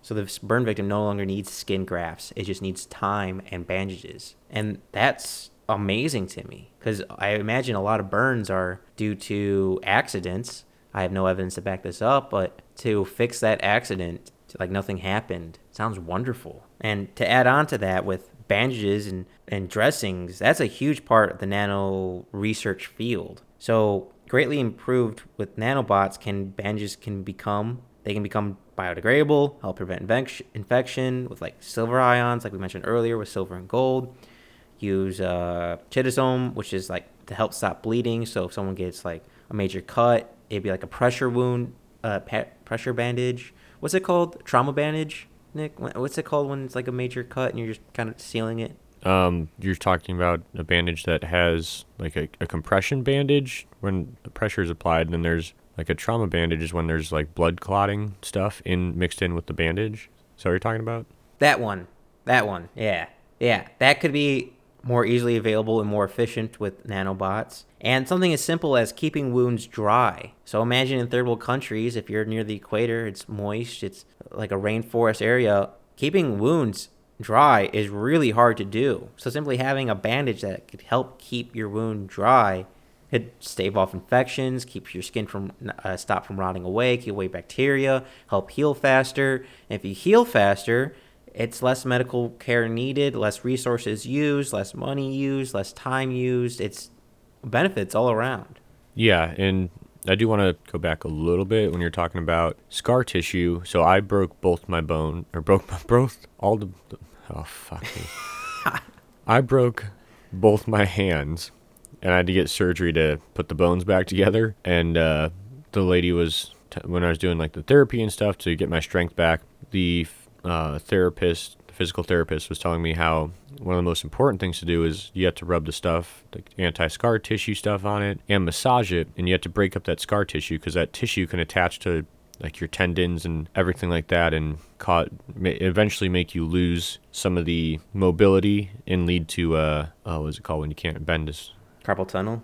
So the burn victim no longer needs skin grafts. It just needs time and bandages. And that's amazing to me, because I imagine a lot of burns are due to accidents. I have no evidence to back this up, but to fix that accident like nothing happened sounds wonderful. And to add on to that with bandages and dressings, that's a huge part of the nano research field. So greatly improved with nanobots, they can become biodegradable, help prevent infection with like silver ions, like we mentioned earlier with silver and gold. Use chitosan, which is like to help stop bleeding. So if someone gets like a major cut, it'd be like a pressure wound, pressure bandage. What's it called? Trauma bandage, Nick? What's it called when it's like a major cut and you're just kind of sealing it? You're talking about a bandage that has like a compression bandage when the pressure is applied, and then there's like a trauma bandage is when there's like blood clotting stuff mixed in with the bandage. Is that what you're talking about? That one. Yeah. That could be more easily available and more efficient with nanobots. And something as simple as keeping wounds dry. So imagine in third world countries, if you're near the equator, it's moist, it's like a rainforest area. Keeping wounds dry is really hard to do. So simply having a bandage that could help keep your wound dry could stave off infections, keep your skin from rotting away, keep away bacteria, help heal faster. And if you heal faster, it's less medical care needed, less resources used, less money used, less time used. It's benefits all around. Yeah, and I do want to go back a little bit when you're talking about scar tissue. So I broke both my bone, or I broke both my hands and I had to get surgery to put the bones back together. And the lady was, when I was doing like the therapy and stuff to get my strength back, the therapist, the physical therapist, was telling me how one of the most important things to do is you have to rub the stuff, like anti-scar tissue stuff on it, and massage it, and you have to break up that scar tissue because that tissue can attach to like your tendons and everything like that, and eventually make you lose some of the mobility and lead to what is it called when you can't bend? Carpal tunnel.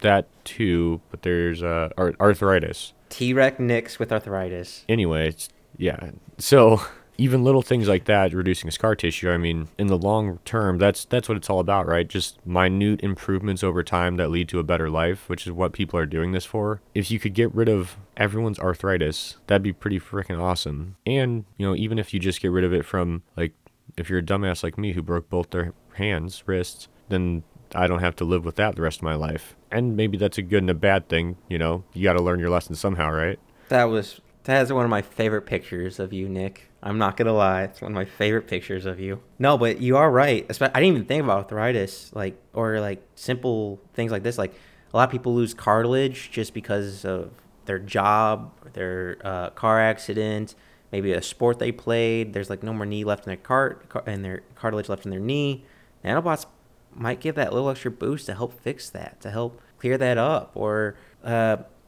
That too, but there's arthritis. T-Rex nicks with arthritis. Anyway, yeah. So even little things like that, reducing scar tissue, I mean, in the long term, that's what it's all about, right? Just minute improvements over time that lead to a better life, which is what people are doing this for. If you could get rid of everyone's arthritis, that'd be pretty freaking awesome. And, you know, even if you just get rid of it from, like, if you're a dumbass like me who broke both their hands, wrists, then I don't have to live with that the rest of my life. And maybe that's a good and a bad thing, you know? You got to learn your lesson somehow, right? That is one of my favorite pictures of you, Nick. I'm not going to lie. It's one of my favorite pictures of you. No, but you are right. I didn't even think about arthritis, like, or like simple things like this. Like, a lot of people lose cartilage just because of their job, their car accident, maybe a sport they played. There's like no more knee left in their cartilage left in their knee. Nanobots might give that little extra boost to help fix that, to help clear that up, or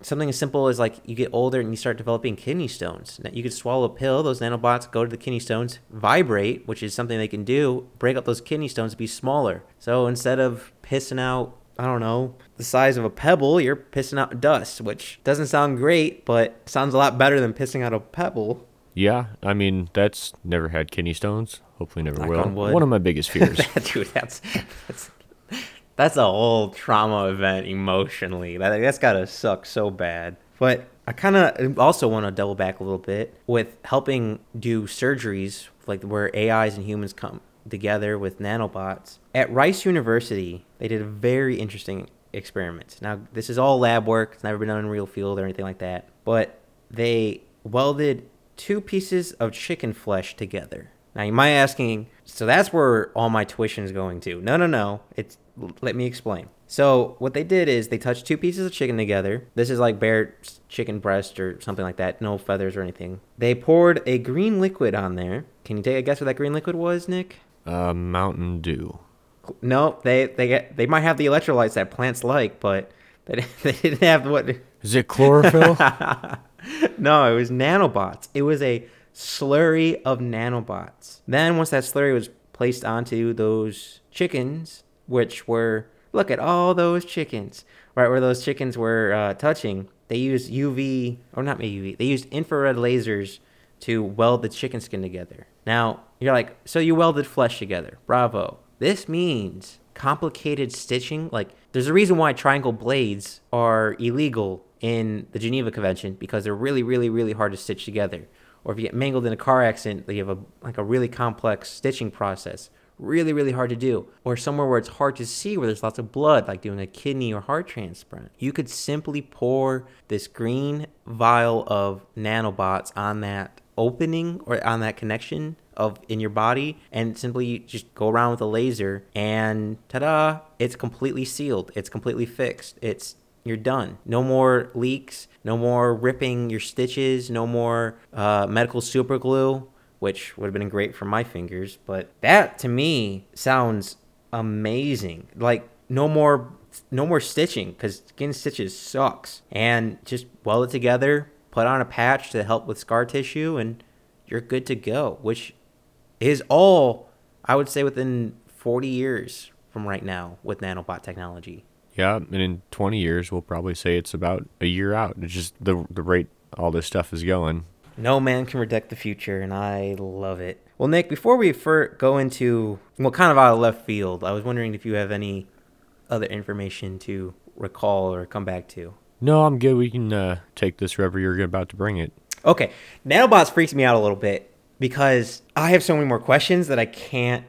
something as simple as, like, you get older and you start developing kidney stones. Now, you could swallow a pill, those nanobots go to the kidney stones, vibrate, which is something they can do, break up those kidney stones to be smaller. So instead of pissing out, I don't know, the size of a pebble, you're pissing out dust, which doesn't sound great, but sounds a lot better than pissing out a pebble. Yeah, I mean, that's never had kidney stones. Hopefully never will. One of my biggest fears. Dude, that's a whole trauma event emotionally. That's got to suck so bad. But I kind of also want to double back a little bit with helping do surgeries, like where AIs and humans come together with nanobots. At Rice University, they did a very interesting experiment. Now, this is all lab work. It's never been done in real field or anything like that. But they welded two pieces of chicken flesh together. Now, you might be asking, so that's where all my tuition is going to. No. Let me explain. So what they did is they touched two pieces of chicken together. This is like bare chicken breast or something like that. No feathers or anything. They poured a green liquid on there. Can you take a guess what that green liquid was, Nick? Mountain Dew. No, they might have the electrolytes that plants like, but they didn't have what... Is it chlorophyll? No, it was nanobots. It was a slurry of nanobots. Then once that slurry was placed onto those chickens, which were, look at all those chickens, right where those chickens were touching, they used they used infrared lasers to weld the chicken skin together. Now, you're like, so you welded flesh together. Bravo. This means complicated stitching. Like, there's a reason why triangle blades are illegal in the Geneva Convention, because they're really, really, really hard to stitch together. Or if you get mangled in a car accident, you have a really complex stitching process. Really, really hard to do. Or somewhere where it's hard to see, where there's lots of blood, like doing a kidney or heart transplant. You could simply pour this green vial of nanobots on that opening or on that connection in your body, and simply just go around with a laser, and ta-da, it's completely sealed. It's completely fixed. You're done. No more leaks, no more ripping your stitches, no more medical super glue, which would have been great for my fingers. But that, to me, sounds amazing. Like, no more stitching, because skin stitches sucks. And just weld it together, put on a patch to help with scar tissue, and you're good to go, which is all, I would say, within 40 years from right now with nanobot technology. Yeah, and in 20 years, we'll probably say it's about a year out. It's just the rate all this stuff is going. No man can predict the future, and I love it. Well, Nick, before we go into, kind of out of left field, I was wondering if you have any other information to recall or come back to. No, I'm good. We can take this wherever you're about to bring it. Okay. Nanobots freaks me out a little bit because I have so many more questions that I can't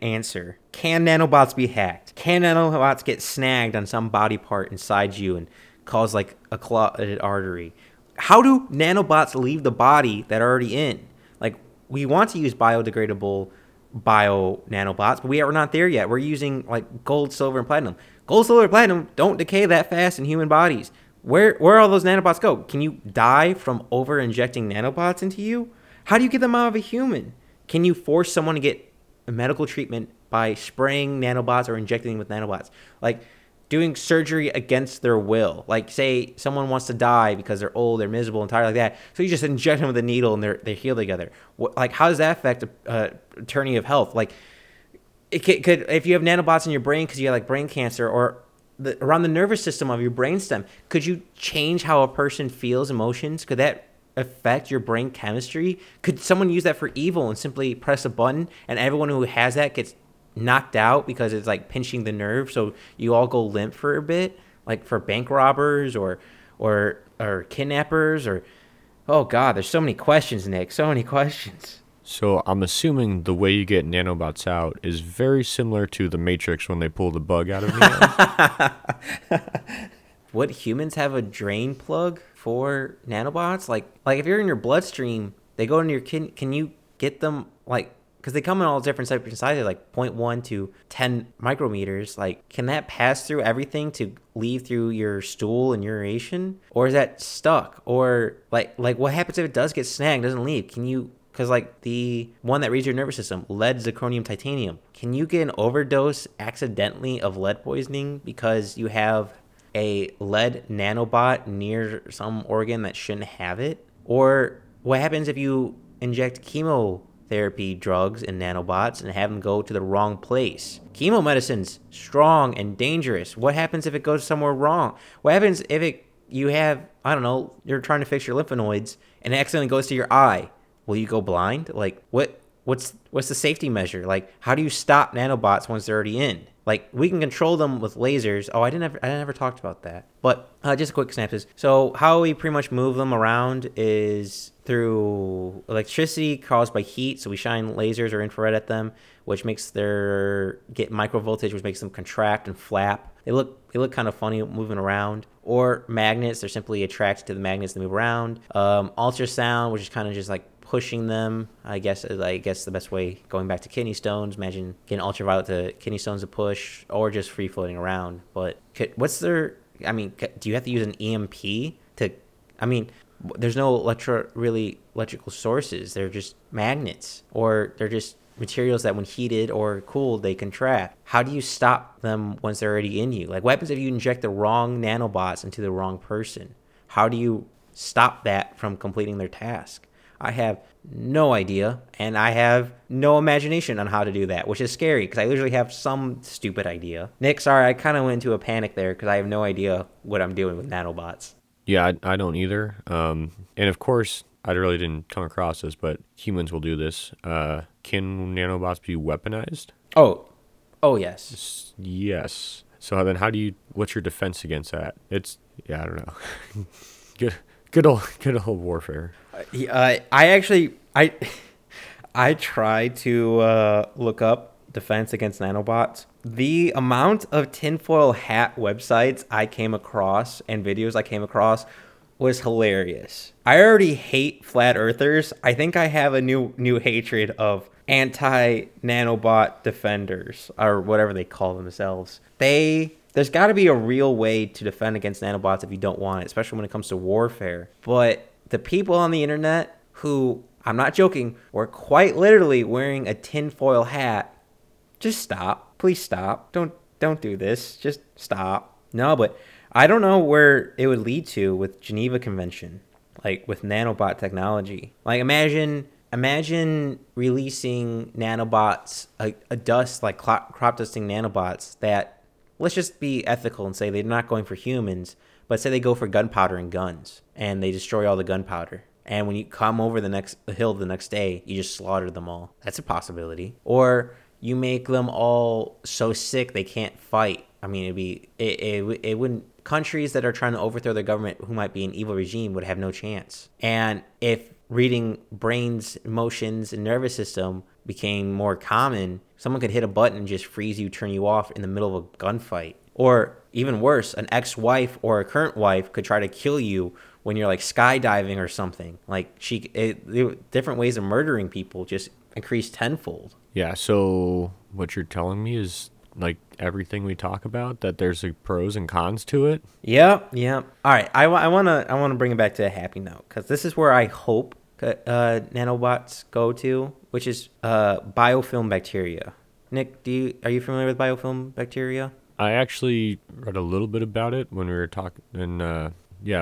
answer. Can nanobots be hacked? Can nanobots get snagged on some body part inside you and cause like a clotted artery? How do nanobots leave the body that are already in? Like, we want to use biodegradable bio nanobots, but we're not there yet. We're using like gold, silver, and platinum. Gold, silver, platinum don't decay that fast in human bodies. Where all those nanobots go? Can you die from over-injecting nanobots into you? How do you get them out of a human? Can you force someone to get a medical treatment by spraying nanobots or injecting them with nanobots? Like, doing surgery against their will. Like, say someone wants to die because they're old, they're miserable, and tired like that. So you just inject them with a needle and they heal together. Like, how does that affect attorney of health? Like, it could if you have nanobots in your brain because you have, like, brain cancer or around the nervous system of your brainstem, could you change how a person feels emotions? Could that affect your brain chemistry? Could someone use that for evil and simply press a button and everyone who has that gets knocked out because it's like pinching the nerve, so you all go limp for a bit, like for bank robbers or kidnappers? Or, oh god, there's so many questions, Nick, so many questions. So I'm assuming the way you get nanobots out is very similar to the Matrix when they pull the bug out of me. Would humans have a drain plug for nanobots? Like if you're in your bloodstream, they go into your kidney. Can you get them, like, because they come in all different types of sizes, like 0.1 to 10 micrometers. Like, can that pass through everything to leave through your stool and urination? Or is that stuck? Or, like what happens if it does get snagged, doesn't leave? Can you, because, like, the one that reads your nervous system, lead, zirconium, titanium. Can you get an overdose accidentally of lead poisoning because you have a lead nanobot near some organ that shouldn't have it? Or what happens if you inject chemotherapy drugs and nanobots and have them go to the wrong place? Chemo medicine's strong and dangerous. What happens if it goes somewhere wrong? What happens if you have, I don't know, you're trying to fix your lymph nodes and it accidentally goes to your eye? Will you go blind? Like, what's the safety measure? Like, how do you stop nanobots once they're already in? Like, we can control them with lasers. Oh, I never talked about that. But just a quick synopsis. So how we pretty much move them around is through electricity caused by heat. So we shine lasers or infrared at them, which makes their get microvoltage, which makes them contract and flap. They look kind of funny moving around. Or magnets. They're simply attracted to the magnets that move around. Ultrasound, which is kind of just like pushing them, I guess the best way, going back to kidney stones, imagine getting ultraviolet to kidney stones to push, or just free floating around. But do you have to use an EMP to, I mean, there's no electrical sources. They're just magnets, or they're just materials that when heated or cooled, they contract. How do you stop them once they're already in you? Like, what happens if you inject the wrong nanobots into the wrong person? How do you stop that from completing their task? I have no idea, and I have no imagination on how to do that, which is scary because I usually have some stupid idea. Nick, sorry, I kind of went into a panic there because I have no idea what I'm doing with nanobots. Yeah, I don't either. And of course, I really didn't come across this, but humans will do this. Can nanobots be weaponized? Oh yes. Yes. So then what's your defense against that? I don't know. Good old warfare. I tried to look up defense against nanobots. The amount of tinfoil hat websites I came across and videos I came across was hilarious. I already hate flat earthers. I think I have a new hatred of anti-nanobot defenders, or whatever they call themselves. There's got to be a real way to defend against nanobots if you don't want it, especially when it comes to warfare. But the people on the internet who, I'm not joking, were quite literally wearing a tinfoil hat, just stop. Please stop. Don't do this. Just stop. No, but I don't know where it would lead to with Geneva Convention, like with nanobot technology. Like, imagine releasing nanobots, a dust, like crop dusting nanobots that, let's just be ethical and say they're not going for humans, but say they go for gunpowder and guns, and they destroy all the gunpowder. And when you come over the hill the next day, you just slaughter them all. That's a possibility. Or you make them all so sick they can't fight. I mean, it wouldn't. Countries that are trying to overthrow their government, who might be an evil regime, would have no chance. And if reading brains, emotions, and nervous system became more common, someone could hit a button and just freeze you, turn you off in the middle of a gunfight. Or even worse, an ex-wife or a current wife could try to kill you when you're like skydiving or something. Like, different ways of murdering people just increased tenfold. Yeah, so what you're telling me is like everything we talk about, that there's like pros and cons to it. Yeah. All right, I want to bring it back to a happy note, because this is where I hope nanobots go to, which is biofilm bacteria. Nick, are you familiar with biofilm bacteria? I actually read a little bit about it when we were talking a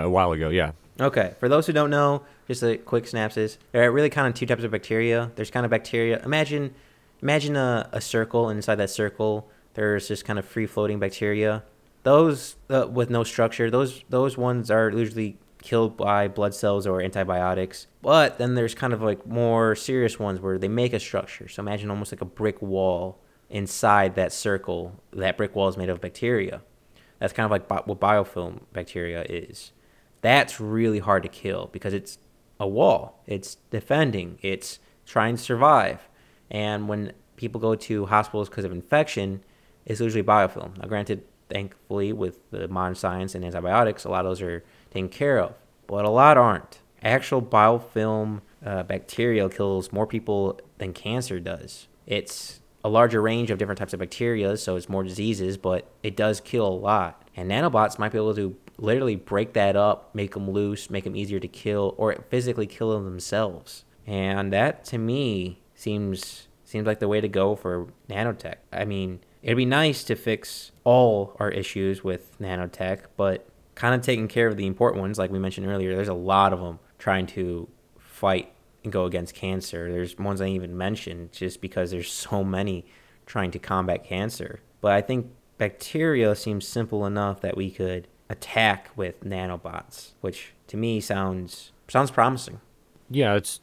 while ago. Yeah. Okay, for those who don't know, just a quick synopsis. There are really kind of two types of bacteria. There's kind of bacteria. Imagine a circle, and inside that circle, there's just kind of free-floating bacteria. Those with no structure, those ones are usually killed by blood cells or antibiotics. But then there's kind of like more serious ones where they make a structure. So imagine almost like a brick wall inside that circle. That brick wall is made of bacteria. That's kind of like what biofilm bacteria is. That's really hard to kill because it's a wall. It's defending. It's trying to survive. And when people go to hospitals because of infection, it's usually biofilm. Now, granted, thankfully, with the modern science and antibiotics, a lot of those are taken care of, but a lot aren't. Actual biofilm bacteria kills more people than cancer does. It's a larger range of different types of bacteria, so it's more diseases, but it does kill a lot. And nanobots might be able to literally break that up, make them loose, make them easier to kill, or physically kill them themselves. And that, to me, seems like the way to go for nanotech. I mean, it'd be nice to fix all our issues with nanotech, but kind of taking care of the important ones, like we mentioned earlier. There's a lot of them trying to fight and go against cancer. There's ones I even mentioned just because there's so many trying to combat cancer. But I think bacteria seems simple enough that we could attack with nanobots, which to me sounds promising. Yeah, it's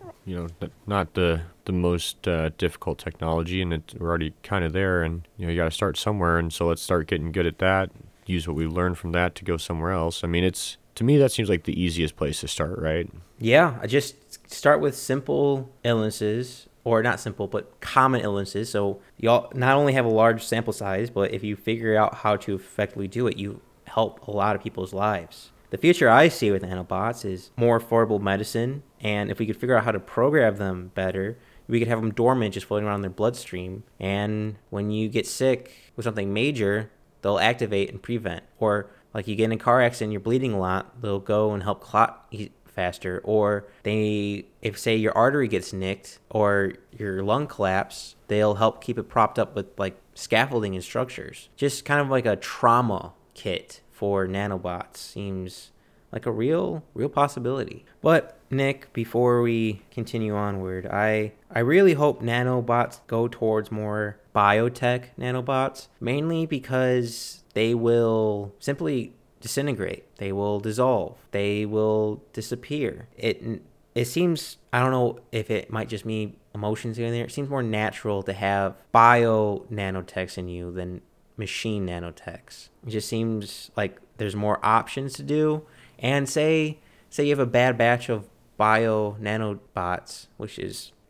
not the most difficult technology, and we're already kind of there, and you got to start somewhere, and so let's start getting good at that, use what we learned from that to go somewhere else. I mean, it's, to me, that seems like the easiest place to start, right? Yeah, I just start with simple illnesses, or not simple, but common illnesses. So y'all not only have a large sample size, but if you figure out how to effectively do it, you help a lot of people's lives. The future I see with nanobots is more affordable medicine, and if we could figure out how to program them better, we could have them dormant, just floating around in their bloodstream, and when you get sick with something major, they'll activate and prevent. Or like you get in a car accident, you're bleeding a lot, they'll go and help clot faster. Or if say your artery gets nicked or your lung collapse, they'll help keep it propped up with like scaffolding and structures. Just kind of like a trauma kit for nanobots seems like a real possibility. But Nick, before we continue onward, I really hope nanobots go towards more biotech nanobots, mainly because they will simply disintegrate. They will dissolve. They will disappear. It seems, I don't know if it might just be emotions in there, it seems more natural to have bio nanotechs in you than machine nanotechs. It just seems like there's more options to do. And say you have a bad batch of bio nanobots,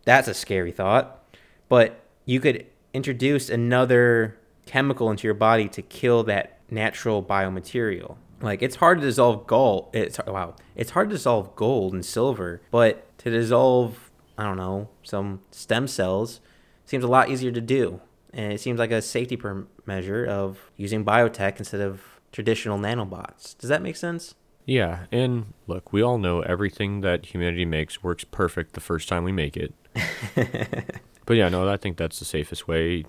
that's a scary thought, but you could introduce another chemical into your body to kill that natural biomaterial. Like, it's hard to dissolve gold. It's hard to dissolve gold and silver, but to dissolve, I don't know, some stem cells seems a lot easier to do. And it seems like a safety measure of using biotech instead of traditional nanobots. Does that make sense? Yeah, and look, we all know everything that humanity makes works perfect the first time we make it. But yeah, no, I think that's the safest way.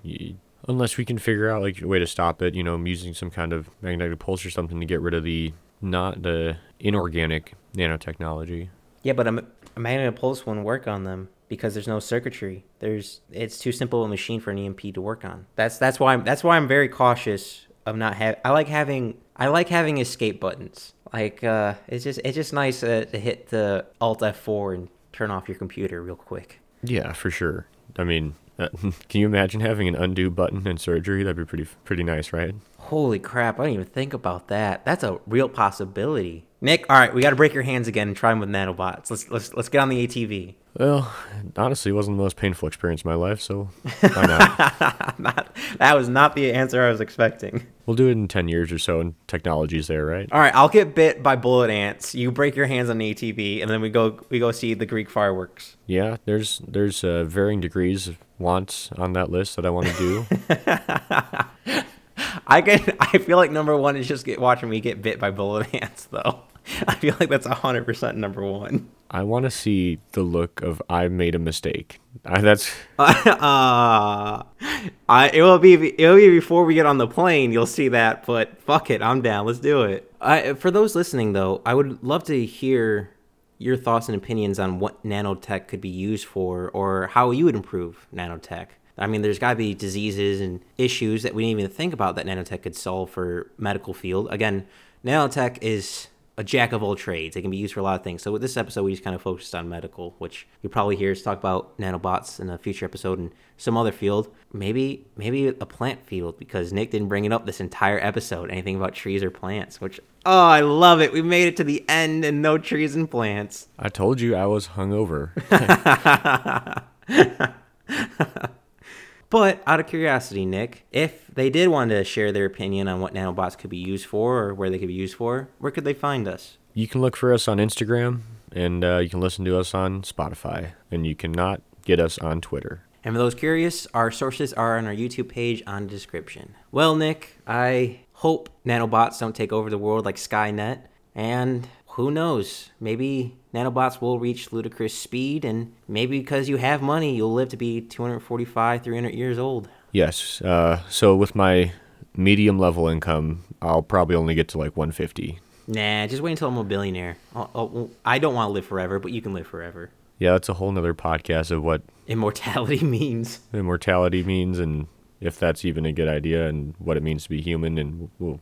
Unless we can figure out like a way to stop it, using some kind of magnetic pulse or something to get rid of the inorganic nanotechnology. Yeah, but a magnetic pulse wouldn't work on them because there's no circuitry. It's too simple a machine for an EMP to work on. That's why I'm very cautious of not having. I like having escape buttons. Like it's just nice to hit the Alt F4 and turn off your computer real quick. Yeah, for sure. I mean, can you imagine having an undo button in surgery? That'd be pretty nice, right? Holy crap, I didn't even think about that. That's a real possibility. Nick, all right, we got to break your hands again and try them with nanobots. Let's get on the ATV. Well, honestly, it wasn't the most painful experience of my life, so why not? That was not the answer I was expecting. We'll do it in 10 years or so, and technology's there, right? All right, I'll get bit by bullet ants. You break your hands on the ATV, and then we go see the Greek fireworks. Yeah, there's varying degrees of wants on that list that I want to do. I feel like number one is just watching me get bit by bullet ants, though. I feel like that's 100% number one. I want to see the look of I made a mistake. It will be before we get on the plane. You'll see that, but fuck it, I'm down. Let's do it. For those listening, though, I would love to hear your thoughts and opinions on what nanotech could be used for, or how you would improve nanotech. I mean, there's got to be diseases and issues that we didn't even think about that nanotech could solve for medical field. Again, nanotech is a jack of all trades. It can be used for a lot of things. So with this episode, we just kind of focused on medical, which you'll probably hear us talk about nanobots in a future episode and some other field. Maybe a plant field, because Nick didn't bring it up this entire episode, anything about trees or plants, which, oh, I love it. We made it to the end and no trees and plants. I told you I was hungover. But out of curiosity, Nick, if they did want to share their opinion on what nanobots could be used for or where they could be used for, where could they find us? You can look for us on Instagram, and you can listen to us on Spotify, and you cannot get us on Twitter. And for those curious, our sources are on our YouTube page on the description. Well, Nick, I hope nanobots don't take over the world like Skynet, and who knows, maybe nanobots will reach ludicrous speed, and maybe because you have money, you'll live to be 245, 300 years old. Yes. So with my medium-level income, I'll probably only get to like 150. Nah, just wait until I'm a billionaire. I don't want to live forever, but you can live forever. Yeah, that's a whole nother podcast of what immortality means. And if that's even a good idea, and what it means to be human, and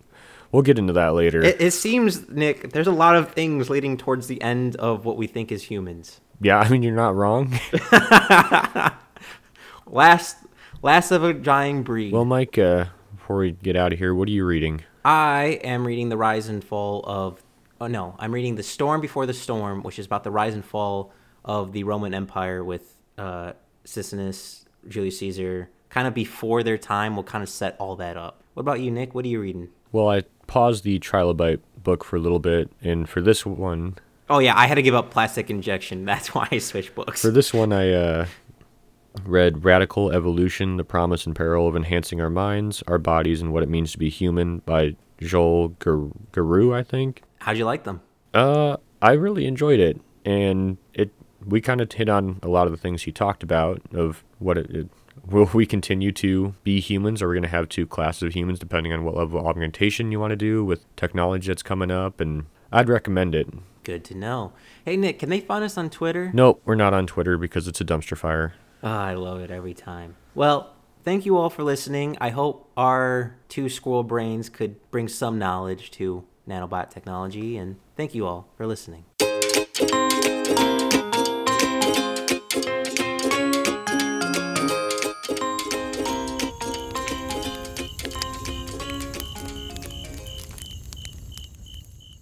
We'll get into that later. It seems, Nick, there's a lot of things leading towards the end of what we think is humans. Yeah, I mean, you're not wrong. Last of a dying breed. Well, Mike, before we get out of here, what are you reading? I am reading The Rise and Fall of... Oh, no. I'm reading The Storm Before the Storm, which is about the rise and fall of the Roman Empire with Sicinus, Julius Caesar, kind of before their time. We'll kind of set all that up. What about you, Nick? What are you reading? Well, I paused the Trilobite book for a little bit, and for this one... Oh, yeah, I had to give up Plastic Injection. That's why I switched books. For this one, I read Radical Evolution, The Promise and Peril of Enhancing Our Minds, Our Bodies, and What It Means to Be Human by Joel Garreau, I think. How'd you like them? I really enjoyed it, and we kind of hit on a lot of the things he talked about, of what it will we continue to be humans? Are we going to have two classes of humans depending on what level of augmentation you want to do with technology that's coming up? And I'd recommend it. Good to know. Hey, Nick, can they find us on Twitter? Nope, we're not on Twitter because it's a dumpster fire. Oh, I love it every time. Well, thank you all for listening. I hope our two squirrel brains could bring some knowledge to nanobot technology. And thank you all for listening.